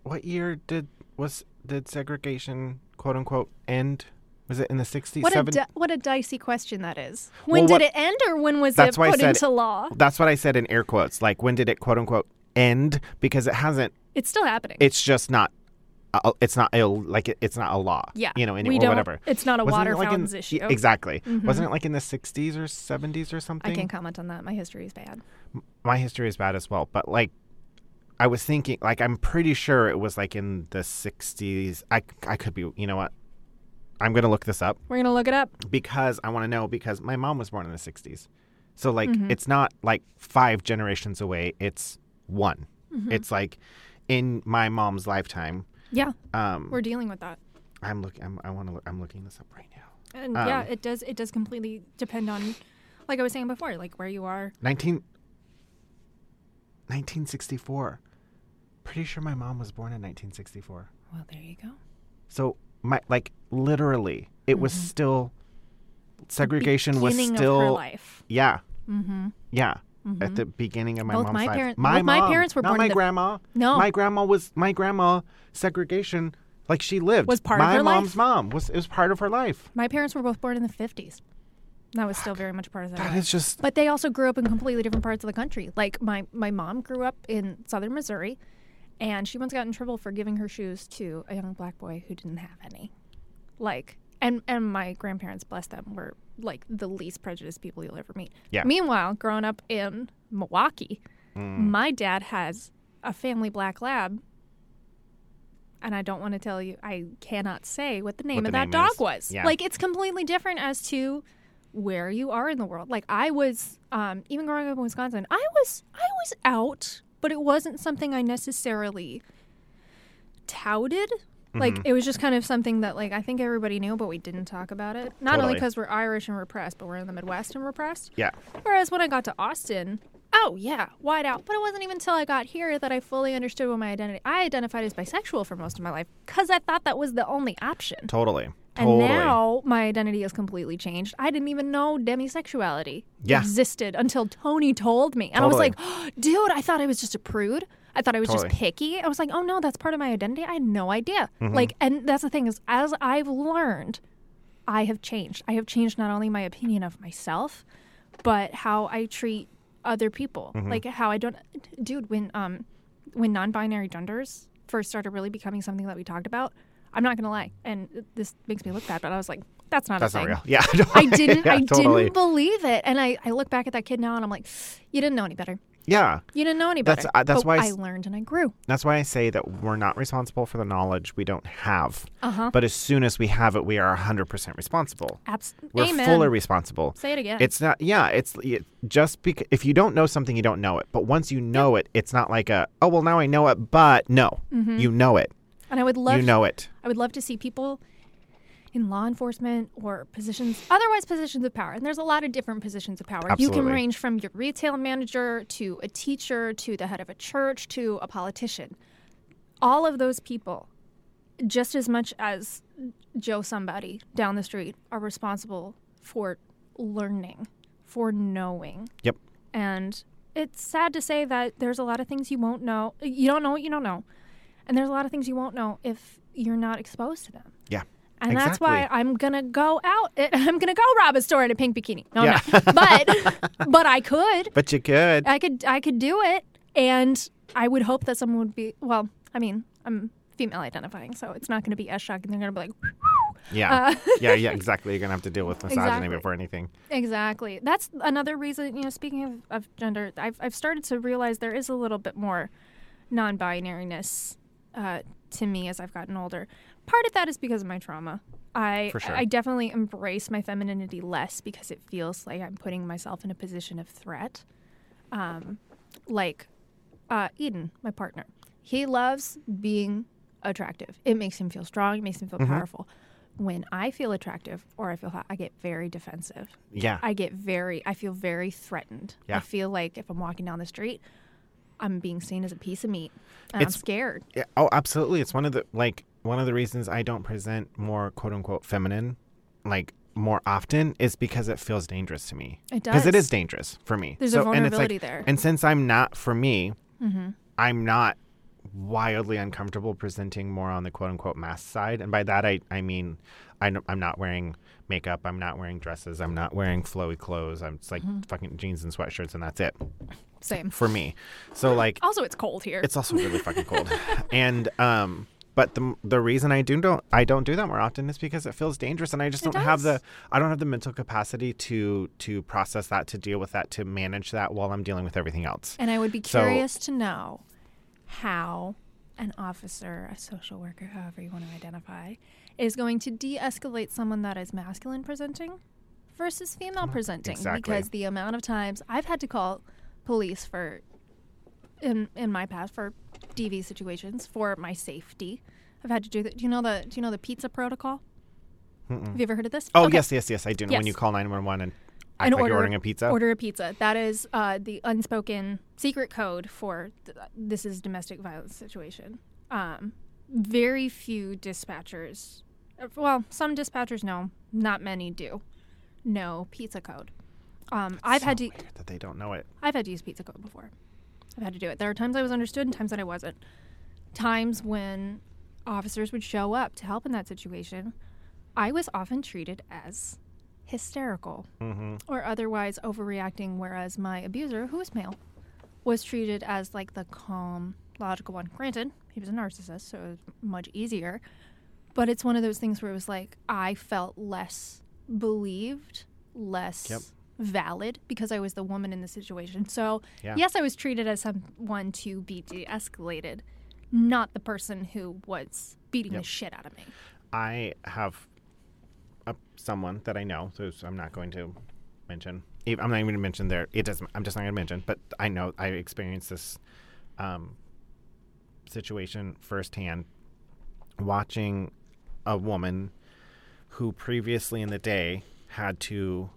what year did, was, did segregation, quote unquote, end? Was it in the sixties, what seventies? A di- what a dicey question that is. When well, what, did it end or when was it put said, into law? That's what I said in air quotes. Like, when did it, quote unquote, end? Because it hasn't. It's still happening. It's just not. Uh, it's not a, like it, it's not a law, yeah. you know, any, or whatever. It's not a Wasn't water like fountains in, issue. Exactly. Mm-hmm. Wasn't it like in the sixties or seventies or something? I can't comment on that. My history is bad. My history is bad as well. But like I was thinking, like I'm pretty sure it was like in the sixties. I, I could be, you know what? I'm going to look this up. We're going to look it up. Because I want to know because my mom was born in the sixties. So like mm-hmm. it's not like five generations away. It's one. Mm-hmm. It's like in my mom's lifetime. Yeah, um, we're dealing with that. I'm looking. I'm, I want to. Look, I'm looking this up right now. And um, yeah, it does. It does completely depend on, like I was saying before, like where you are. nineteen, nineteen sixty-four. Pretty sure my mom was born in nineteen sixty-four. Well, there you go. So my like literally, it mm-hmm. was still segregation beginning was still of her life. Yeah. Mm-hmm. Yeah. Mm-hmm. At the beginning of my Both mom's my life. Parents, my, my mom, parents were born. Not my the, grandma. No. My grandma was, my grandma, segregation, like she lived. Was part my of her life. My mom's mom was, it was part of her life. My parents were both born in the fifties. That was still very much part of their life. That is just. But they also grew up in completely different parts of the country. Like my, my mom grew up in southern Missouri, and she once got in trouble for giving her shoes to a young black boy who didn't have any. Like, and, and my grandparents, bless them, were like the least prejudiced people you'll ever meet. Yeah. Meanwhile, growing up in Milwaukee, mm. my dad has a family black lab, and I don't want to tell you, I cannot say what the name what of the that name dog is. was. Yeah. Like, it's completely different as to where you are in the world. Like, I was, um, even growing up in Wisconsin, I was, I was out, but it wasn't something I necessarily touted Like, mm-hmm. it was just kind of something that, like, I think everybody knew, but we didn't talk about it. Not totally. Only because we're Irish and repressed, but we're in the Midwest and repressed. Yeah. Whereas when I got to Austin, oh, yeah, wide out. But it wasn't even until I got here that I fully understood what my identity... I identified as bisexual for most of my life because I thought that was the only option. Totally. Totally. And now my identity has completely changed. I didn't even know demisexuality yeah. existed until Tony told me. And totally. I was like, oh, dude, I thought I was just a prude. I thought I was totally. just picky. I was like, oh, no, that's part of my identity. I had no idea. Mm-hmm. Like, and that's the thing is, as I've learned, I have changed. I have changed not only my opinion of myself, but how I treat other people. Mm-hmm. Like how I don't, dude, when, um, when non-binary genders first started really becoming something that we talked about, I'm not going to lie, and this makes me look bad, but I was like, that's not that's a thing. That's not real. Yeah. Totally. I didn't yeah, I totally. didn't believe it. And I, I look back at that kid now, and I'm like, you didn't know any better. Yeah. You didn't know any better. That's, uh, that's why I, I learned and I grew. That's why I say that we're not responsible for the knowledge we don't have. Uh-huh. But as soon as we have it, we are one hundred percent responsible. Absolutely. We're Amen. fully responsible. Say it again. It's not, yeah, it's it, just because if you don't know something, you don't know it. But once you know yep. it, it's not like a, oh, well, now I know it, but no, mm-hmm. you know it. And I would love you know it. I would love to see people in law enforcement or positions, otherwise positions of power. And there's a lot of different positions of power. Absolutely. You can range from your retail manager to a teacher to the head of a church to a politician. All of those people, just as much as Joe somebody down the street, are responsible for learning, for knowing. Yep. And it's sad to say that there's a lot of things you won't know. You don't know what you don't know. And there's a lot of things you won't know if you're not exposed to them. Yeah. And exactly. that's why I'm going to go out. I'm going to go rob a store in a pink bikini. No, yeah. no. But but I could. But you could. I could I could do it. And I would hope that someone would be, well, I mean, I'm female identifying, so it's not going to be as shocking. They're going to be like, whew. Yeah. Uh, yeah, yeah, exactly. You're going to have to deal with misogyny exactly. before anything. Exactly. That's another reason, you know, speaking of, of gender, I've I've started to realize there is a little bit more non-binariness Uh, to me as I've gotten older. Part of that is because of my trauma. I For sure. I definitely embrace my femininity less because it feels like I'm putting myself in a position of threat. Um, like uh, Eden, my partner, he loves being attractive. It makes him feel strong. It makes him feel mm-hmm. powerful. When I feel attractive or I feel hot, I get very defensive. Yeah. I get very, I feel very threatened. Yeah. I feel like if I'm walking down the street, I'm being seen as a piece of meat. And it's, I'm scared. Yeah, oh, absolutely. It's one of the like one of the reasons I don't present more quote unquote feminine, like more often, is because it feels dangerous to me. It does. Because it is dangerous for me. There's so, a vulnerability and like, there. And since I'm not, for me, mm-hmm. I'm not wildly uncomfortable presenting more on the quote unquote mass side. And by that I, I mean I, I'm not wearing makeup. I'm not wearing dresses. I'm not wearing flowy clothes. I'm just like mm-hmm. fucking jeans and sweatshirts and that's it. Same. For me. So like also it's cold here. It's also really fucking cold. And um but the the reason I do don't I don't do that more often is because it feels dangerous and I just it don't does. have the I don't have the mental capacity to to process that, to deal with that, to manage that while I'm dealing with everything else. And I would be curious so, to know how an officer, a social worker, however you want to identify, is going to de-escalate someone that is masculine presenting versus female presenting. Exactly. Because the amount of times I've had to call police for in in my past for D V situations for my safety. I've had to do that. Do you know the do you know the pizza protocol? Mm-mm. Have you ever heard of this? Oh okay. yes, yes, yes, I do. Yes. When you call nine one one and act and like order, you're ordering a pizza, order a pizza. That is uh, the unspoken secret code for th- this is domestic violence situation. Um, very few dispatchers, well, some dispatchers know, not many do know pizza code. Um, I've so had to weird that they don't know it. I've had to use pizza code before. I've had to do it. There are times I was understood and times that I wasn't. Times when officers would show up to help in that situation, I was often treated as hysterical mm-hmm. or otherwise overreacting, whereas my abuser, who was male, was treated as like the calm, logical one. Granted, he was a narcissist, so it was much easier. But it's one of those things where it was like I felt less believed, less... Yep. valid because I was the woman in the situation. So yeah. yes, I was treated as someone to be de-escalated, not the person who was beating yep. the shit out of me. I have a, someone that I know, so I'm not going to mention. I'm not even going to mention their. It doesn't. I'm just not going to mention. But I know I experienced this um, situation firsthand watching a woman who previously in the day had to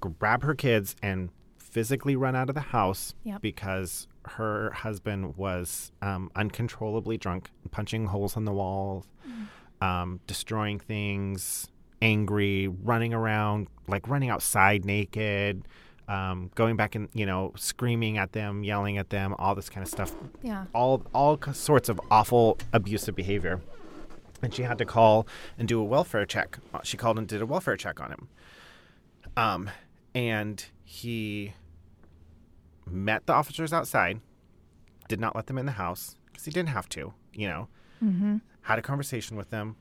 grab her kids and physically run out of the house yep. because her husband was um, uncontrollably drunk, punching holes in the wall, mm. um, destroying things, angry, running around, like running outside naked, um, going back and, you know, screaming at them, yelling at them, all this kind of stuff. Yeah. All, all sorts of awful, abusive behavior. And she had to call and do a welfare check. She called and did a welfare check on him. Um, and he met the officers outside, did not let them in the house because he didn't have to, you know, mm-hmm. had a conversation with them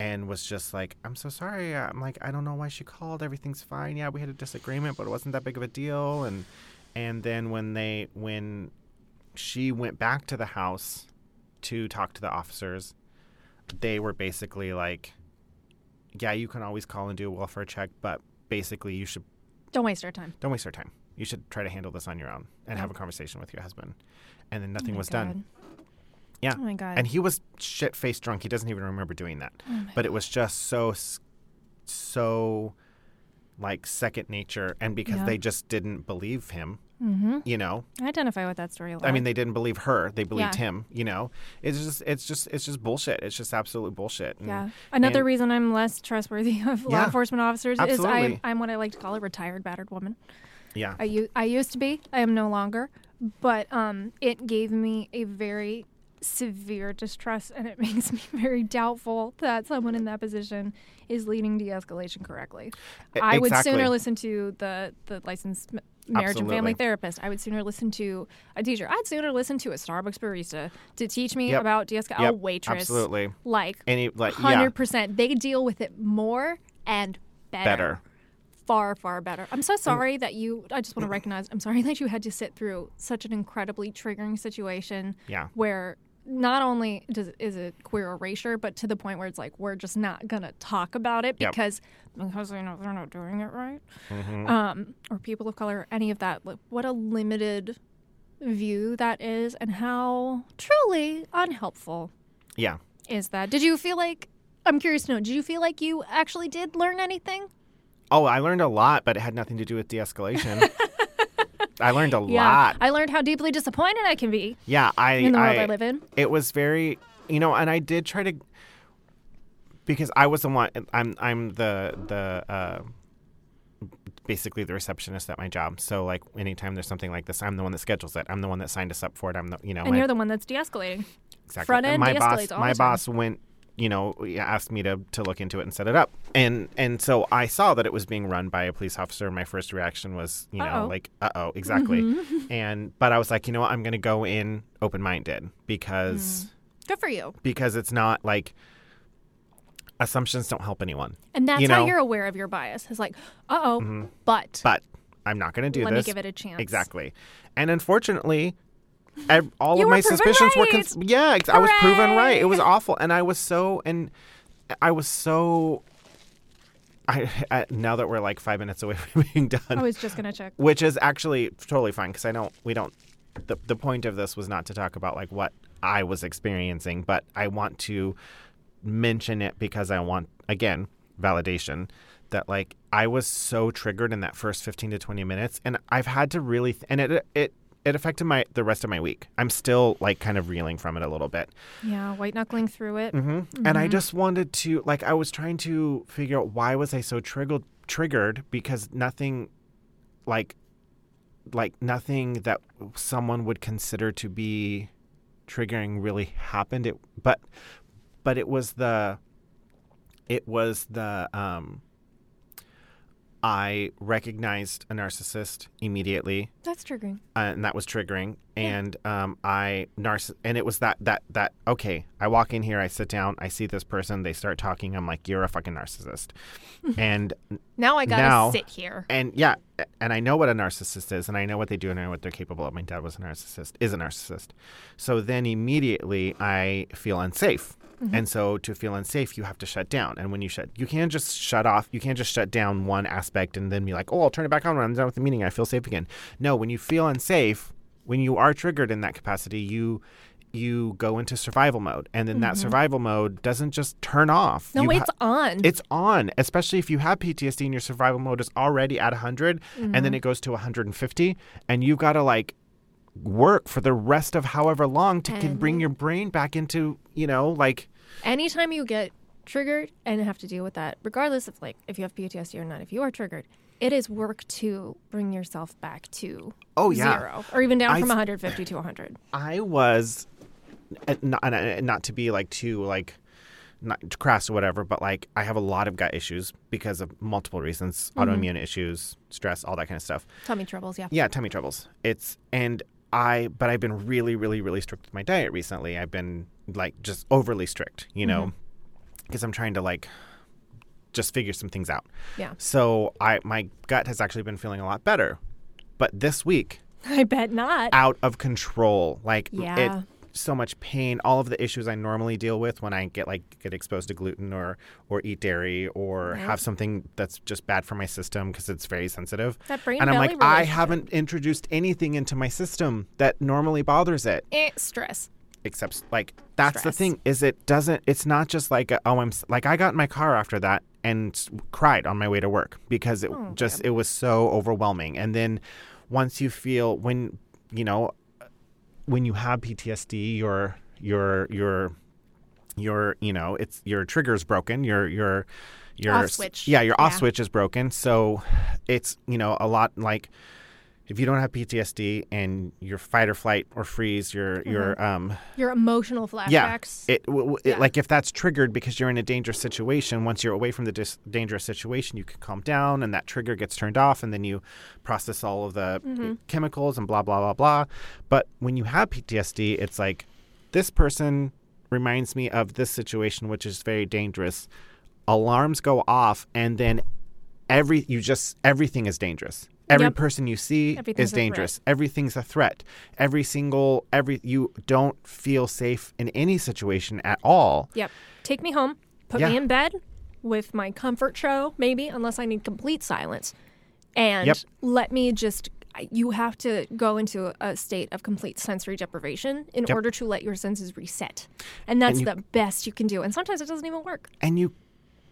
and was just like, I'm so sorry. I'm like, I don't know why she called. Everything's fine. Yeah, we had a disagreement, but it wasn't that big of a deal. And and then when they when she went back to the house to talk to the officers, they were basically like, yeah, you can always call and do a welfare check, but basically you should... Don't waste our time. Don't waste our time. You should try to handle this on your own and yeah. have a conversation with your husband. And then nothing oh was God. done. Yeah. Oh, my God. And he was shit-faced drunk. He doesn't even remember doing that. Oh but God. It was just so, so, like, second nature. And because yeah. they just didn't believe him, mm-hmm. you know. I identify with that story a lot. I mean, they didn't believe her. They believed yeah. him, you know. It's just it's just, it's just bullshit. It's just absolute bullshit. And, yeah. Another and, reason I'm less trustworthy of yeah, law enforcement officers absolutely. is I'm, I'm what I like to call a retired battered woman. Yeah. I, I used to be. I am no longer. But um, it gave me a very severe distrust, and it makes me very doubtful that someone in that position is leading de-escalation correctly. Exactly. I would sooner listen to the, the licensed marriage Absolutely. and family therapist. I would sooner listen to a teacher. I'd sooner listen to a Starbucks barista to teach me yep. about de-escalation. Yep. A waitress. Absolutely. Like, Any, like one hundred percent. Yeah. They deal with it more and better. Better. Far, far better. I'm so sorry um, that you, I just want to recognize, I'm sorry that you had to sit through such an incredibly triggering situation yeah. where not only does, is it queer erasure, but to the point where it's like, we're just not going to talk about it because yep. because you know, they're not doing it right. Mm-hmm. Um, or people of color, any of that. Like, what a limited view that is and how truly unhelpful yeah. is that. Did you feel like, I'm curious to know, did you feel like you actually did learn anything? Oh, I learned a lot, but it had nothing to do with de-escalation. I learned a yeah. lot. I learned how deeply disappointed I can be. Yeah, I in the world I, I live in. It was very, you know, and I did try to, because I was the one. I'm I'm the the uh, basically the receptionist at my job. So like anytime there's something like this, I'm the one that schedules it. I'm the one that signed us up for it. I'm the you know. And, and you're the one that's de-escalating. Exactly. Front end de-escalates all the time. My boss went. You know, asked me to, to look into it and set it up. And and so I saw that it was being run by a police officer. And my first reaction was, you uh-oh. know, like, uh-oh, exactly. Mm-hmm. And But I was like, you know what? I'm going to go in open-minded because... Mm. Good for you. Because it's not like... Assumptions don't help anyone. And that's you know? how you're aware of your bias. It's like, uh-oh, mm-hmm. but... But I'm not going to do let this. Let me give it a chance. Exactly. And unfortunately... I, all you of my suspicions right. were cons- yeah Hooray! I was proven right. It was awful, and I was so and I was so I, I now that we're like five minutes away from being done. I was just gonna check, which is actually totally fine because I don't we don't the, the point of this was not to talk about like what I was experiencing, but I want to mention it because I want again validation that like I was so triggered in that first fifteen to twenty minutes, and I've had to really th- and it it It affected my the rest of my week. I'm still, like, kind of reeling from it a little bit. Yeah, white-knuckling through it. Mm-hmm. Mm-hmm. And I just wanted to, like, I was trying to figure out why was I so triggered, triggered because nothing, like, like, nothing that someone would consider to be triggering really happened. It, but, but it was the, it was the, um... I recognized a narcissist immediately. That's triggering. Uh, and that was triggering. And yeah. um, I narciss- and it was that that that okay. I walk in here, I sit down, I see this person, they start talking. I'm like, you're a fucking narcissist. And now I gotta now, sit here. And yeah, and I know what a narcissist is, and I know what they do, and I know what they're capable of. My dad was a narcissist, is a narcissist. So then immediately I feel unsafe. Mm-hmm. And so to feel unsafe, you have to shut down. And when you shut, you can't just shut off. You can't just shut down one aspect and then be like, oh, I'll turn it back on when I'm done with the meeting. I feel safe again. No, when you feel unsafe, when you are triggered in that capacity, you you go into survival mode. And then mm-hmm. that survival mode doesn't just turn off. No, you it's ha- on. It's on, especially if you have P T S D and your survival mode is already at one hundred mm-hmm. and then it goes to one hundred fifty and you've got to like work for the rest of however long to and can bring your brain back into, you know, like. Anytime you get triggered and have to deal with that, regardless of like if you have P T S D or not, if you are triggered, it is work to bring yourself back to oh, yeah. zero or even down from I, one hundred fifty to one hundred. I was not, not to be like too like not crass or whatever, but like I have a lot of gut issues because of multiple reasons, mm-hmm. autoimmune issues, stress, all that kind of stuff. Tummy troubles. Yeah. Yeah. Tummy troubles. It's and I but I've been really, really, really strict with my diet recently. I've been like just overly strict, you know, because mm-hmm. I'm trying to like. Just figure some things out. Yeah. So I my gut has actually been feeling a lot better, but this week I bet not out of control. Like yeah, it, so much pain. All of the issues I normally deal with when I get like get exposed to gluten or or eat dairy or right. have something that's just bad for my system because it's very sensitive. That brain and I'm like I haven't introduced anything into my system that normally bothers it. Eh, stress. Except like that's stress. The thing is it doesn't. It's not just like a, oh I'm like I got in my car after that. And cried on my way to work because it oh, just yeah. it was so overwhelming. And then once you feel when you know when you have P T S D, your your your your you know it's your trigger's broken. Your your your off switch. Yeah, your off yeah. switch is broken. So it's you know a lot like if you don't have P T S D and your fight or flight or freeze, your mm-hmm. your um your emotional flashbacks, yeah, it, w- yeah. it like if that's triggered because you're in a dangerous situation. Once you're away from the dis- dangerous situation, you can calm down, and that trigger gets turned off, and then you process all of the mm-hmm. chemicals and blah blah blah blah. But when you have P T S D, it's like this person reminds me of this situation, which is very dangerous. Alarms go off, and then every you just everything is dangerous. Every yep. person you see is dangerous. Everything's a threat. Every single, every, you don't feel safe in any situation at all. Yep. Take me home. Put yeah. me in bed with my comfort show, maybe, unless I need complete silence. And yep. let me just, you have to go into a state of complete sensory deprivation in yep. order to let your senses reset. And that's and you, the best you can do. And sometimes it doesn't even work. And you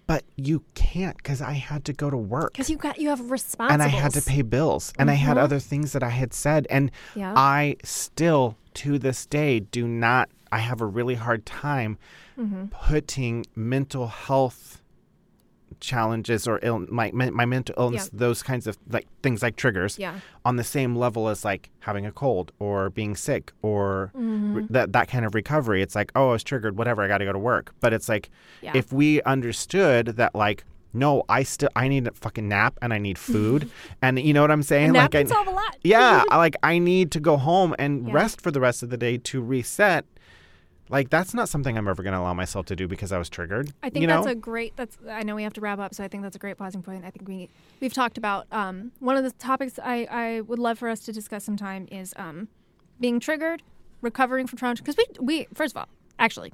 But you can't because I had to go to work. Because you got you have responsibilities. And I had to pay bills. And mm-hmm. I had other things that I had said. And yeah. I still, to this day, do not, I have a really hard time mm-hmm. putting mental health challenges or Ill, my, my my mental illness, yeah. those kinds of like things like triggers yeah. on the same level as like having a cold or being sick or mm-hmm. re- that that kind of recovery. It's like, oh, I was triggered, whatever, I got to go to work. But it's like yeah. if we understood that like, no, I still I need a fucking nap and I need food. And you know what I'm saying? A nap like, can I, solve a lot. Yeah. Like I need to go home and yeah. rest for the rest of the day to reset. Like, that's not something I'm ever going to allow myself to do because I was triggered. I think you know? that's a great, that's, I know we have to wrap up, so I think that's a great pausing point. I think we, we've talked about, um, one of the topics I, I would love for us to discuss sometime is um, being triggered, recovering from trauma. Because we, we, first of all, actually,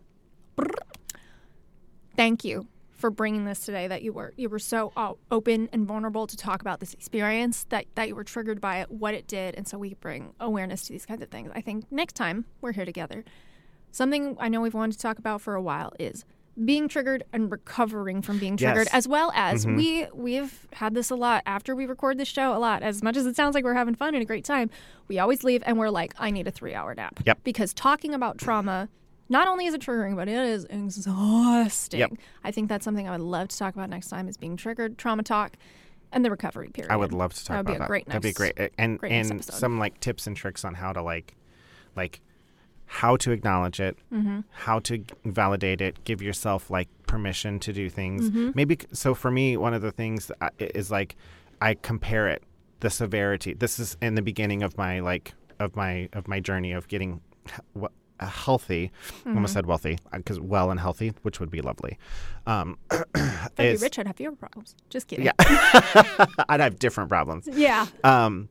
thank you for bringing this today, that you were, you were so oh, open and vulnerable to talk about this experience, that, that you were triggered by it, what it did. And so we bring awareness to these kinds of things. I think next time we're here together. Something I know we've wanted to talk about for a while is being triggered and recovering from being triggered, yes. as well as mm-hmm. we, we've had this a lot after we record this show a lot. As much as it sounds like we're having fun and a great time, we always leave and we're like, I need a three-hour nap. Yep. Because talking about trauma, not only is it triggering, but it is exhausting. Yep. I think that's something I would love to talk about next time is being triggered, trauma talk. And the recovery period. I would love to talk that about that. That would be a great nice, That'd be great. And, great and nice some like tips and tricks on how to like like... how to acknowledge it, mm-hmm. how to validate it, give yourself like permission to do things. Mm-hmm. Maybe so for me, one of the things is like I compare it, the severity. This is in the beginning of my like of my of my journey of getting healthy. Mm-hmm. Almost said wealthy because well and healthy, which would be lovely. Um, if I'd be rich, I'd have fewer problems. Just kidding. Yeah, I'd have different problems. Yeah. Um,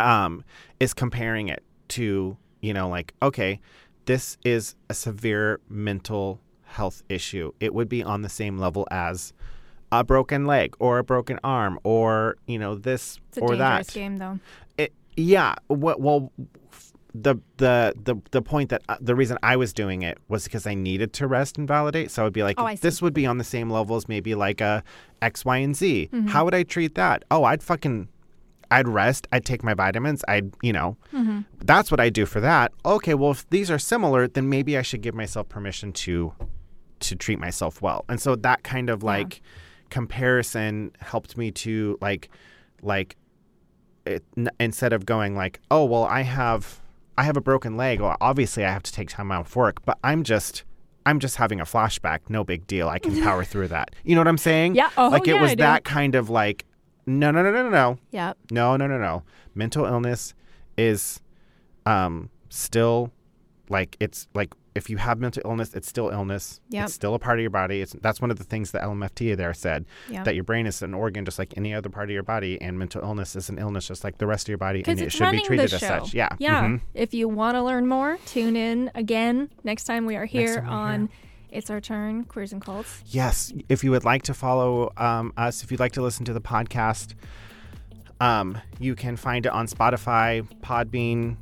um, is comparing it to. You know, like, okay, this is a severe mental health issue. It would be on the same level as a broken leg or a broken arm or, you know, this or that. It's a dangerous game, though. It, yeah. Well, the the the the point that uh, the reason I was doing it was because I needed to rest and validate. So I would be like, oh, this would be on the same level as maybe like a X, Y, and Z. Mm-hmm. How would I treat that? Oh, I'd fucking, I'd rest. I'd take my vitamins. I'd, you know, mm-hmm. that's what I do for that. Okay, well, if these are similar, then maybe I should give myself permission to to treat myself well. And so that kind of like yeah. comparison helped me to like like it, n- instead of going like, oh, well, I have I have a broken leg. Well, obviously, I have to take time out of work, but I'm just I'm just having a flashback. No big deal. I can power through that. You know what I'm saying? Yeah. Oh, like it yeah, was I do. That kind of like, no, no, no, no, no, no. Yeah. No, no, no, no. Mental illness is um, still like it's like if you have mental illness, it's still illness. Yep. It's still a part of your body. It's, that's one of the things that L M F T there said, yep. that your brain is an organ just like any other part of your body, and mental illness is an illness just like the rest of your body, and it should be treated as such. Yeah. Yeah. Mm-hmm. If you want to learn more, tune in again next time we are here on... Here. It's Our Turn, Queers and Cults. Yes. If you would like to follow um, us, if you'd like to listen to the podcast, um, you can find it on Spotify, Podbean,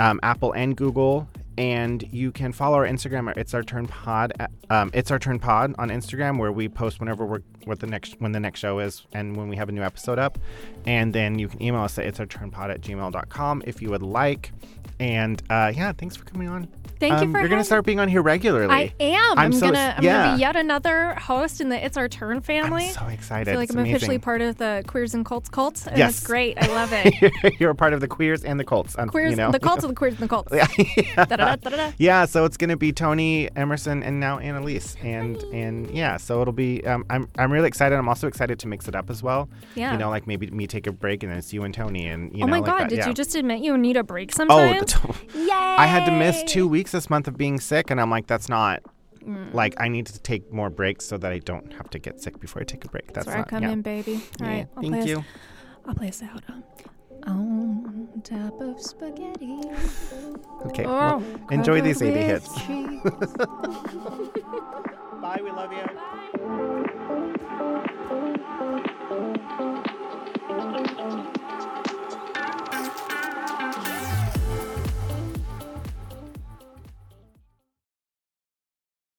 um, Apple, and Google. And you can follow our Instagram at It's Our Turn Pod. At, um, It's Our Turn Pod on Instagram, where we post whenever we're what the next when the next show is and when we have a new episode up. And then you can email us at its our turn pod at gmail dot com if you would like. And uh, yeah, thanks for coming on. Thank um, you for You're going to start being on here regularly. I am. I'm, I'm so, going yeah. to be yet another host in the It's Our Turn family. I'm so excited. I feel like it's I'm amazing. Officially part of the Queers and Cults cult. And yes. It's great. I love it. You're a part of the Queers and the Cults. Um, queers, you know? The Cults of the Queers and the Cults. yeah. Da-da-da, da-da-da. Yeah, so it's going to be Tony, Emerson, and now Annelise. And and yeah, so it'll be, um, I'm I'm really excited. I'm also excited to mix it up as well. Yeah. You know, like maybe me take a break and then it's you and Tony. And you oh know, my like God, that. did yeah. you just admit you need a break sometime? Oh, the t- Yay! I had to miss two weeks this month of being sick, and I'm like, that's not, mm. like I need to take more breaks so that I don't have to get sick before I take a break. That's, that's where not, I come yeah. in, baby. All yeah. right, I'll Thank you. Us. I'll play us out. On top of spaghetti. Okay. Oh, well, enjoy these eighty hits. Bye. We love you. Bye.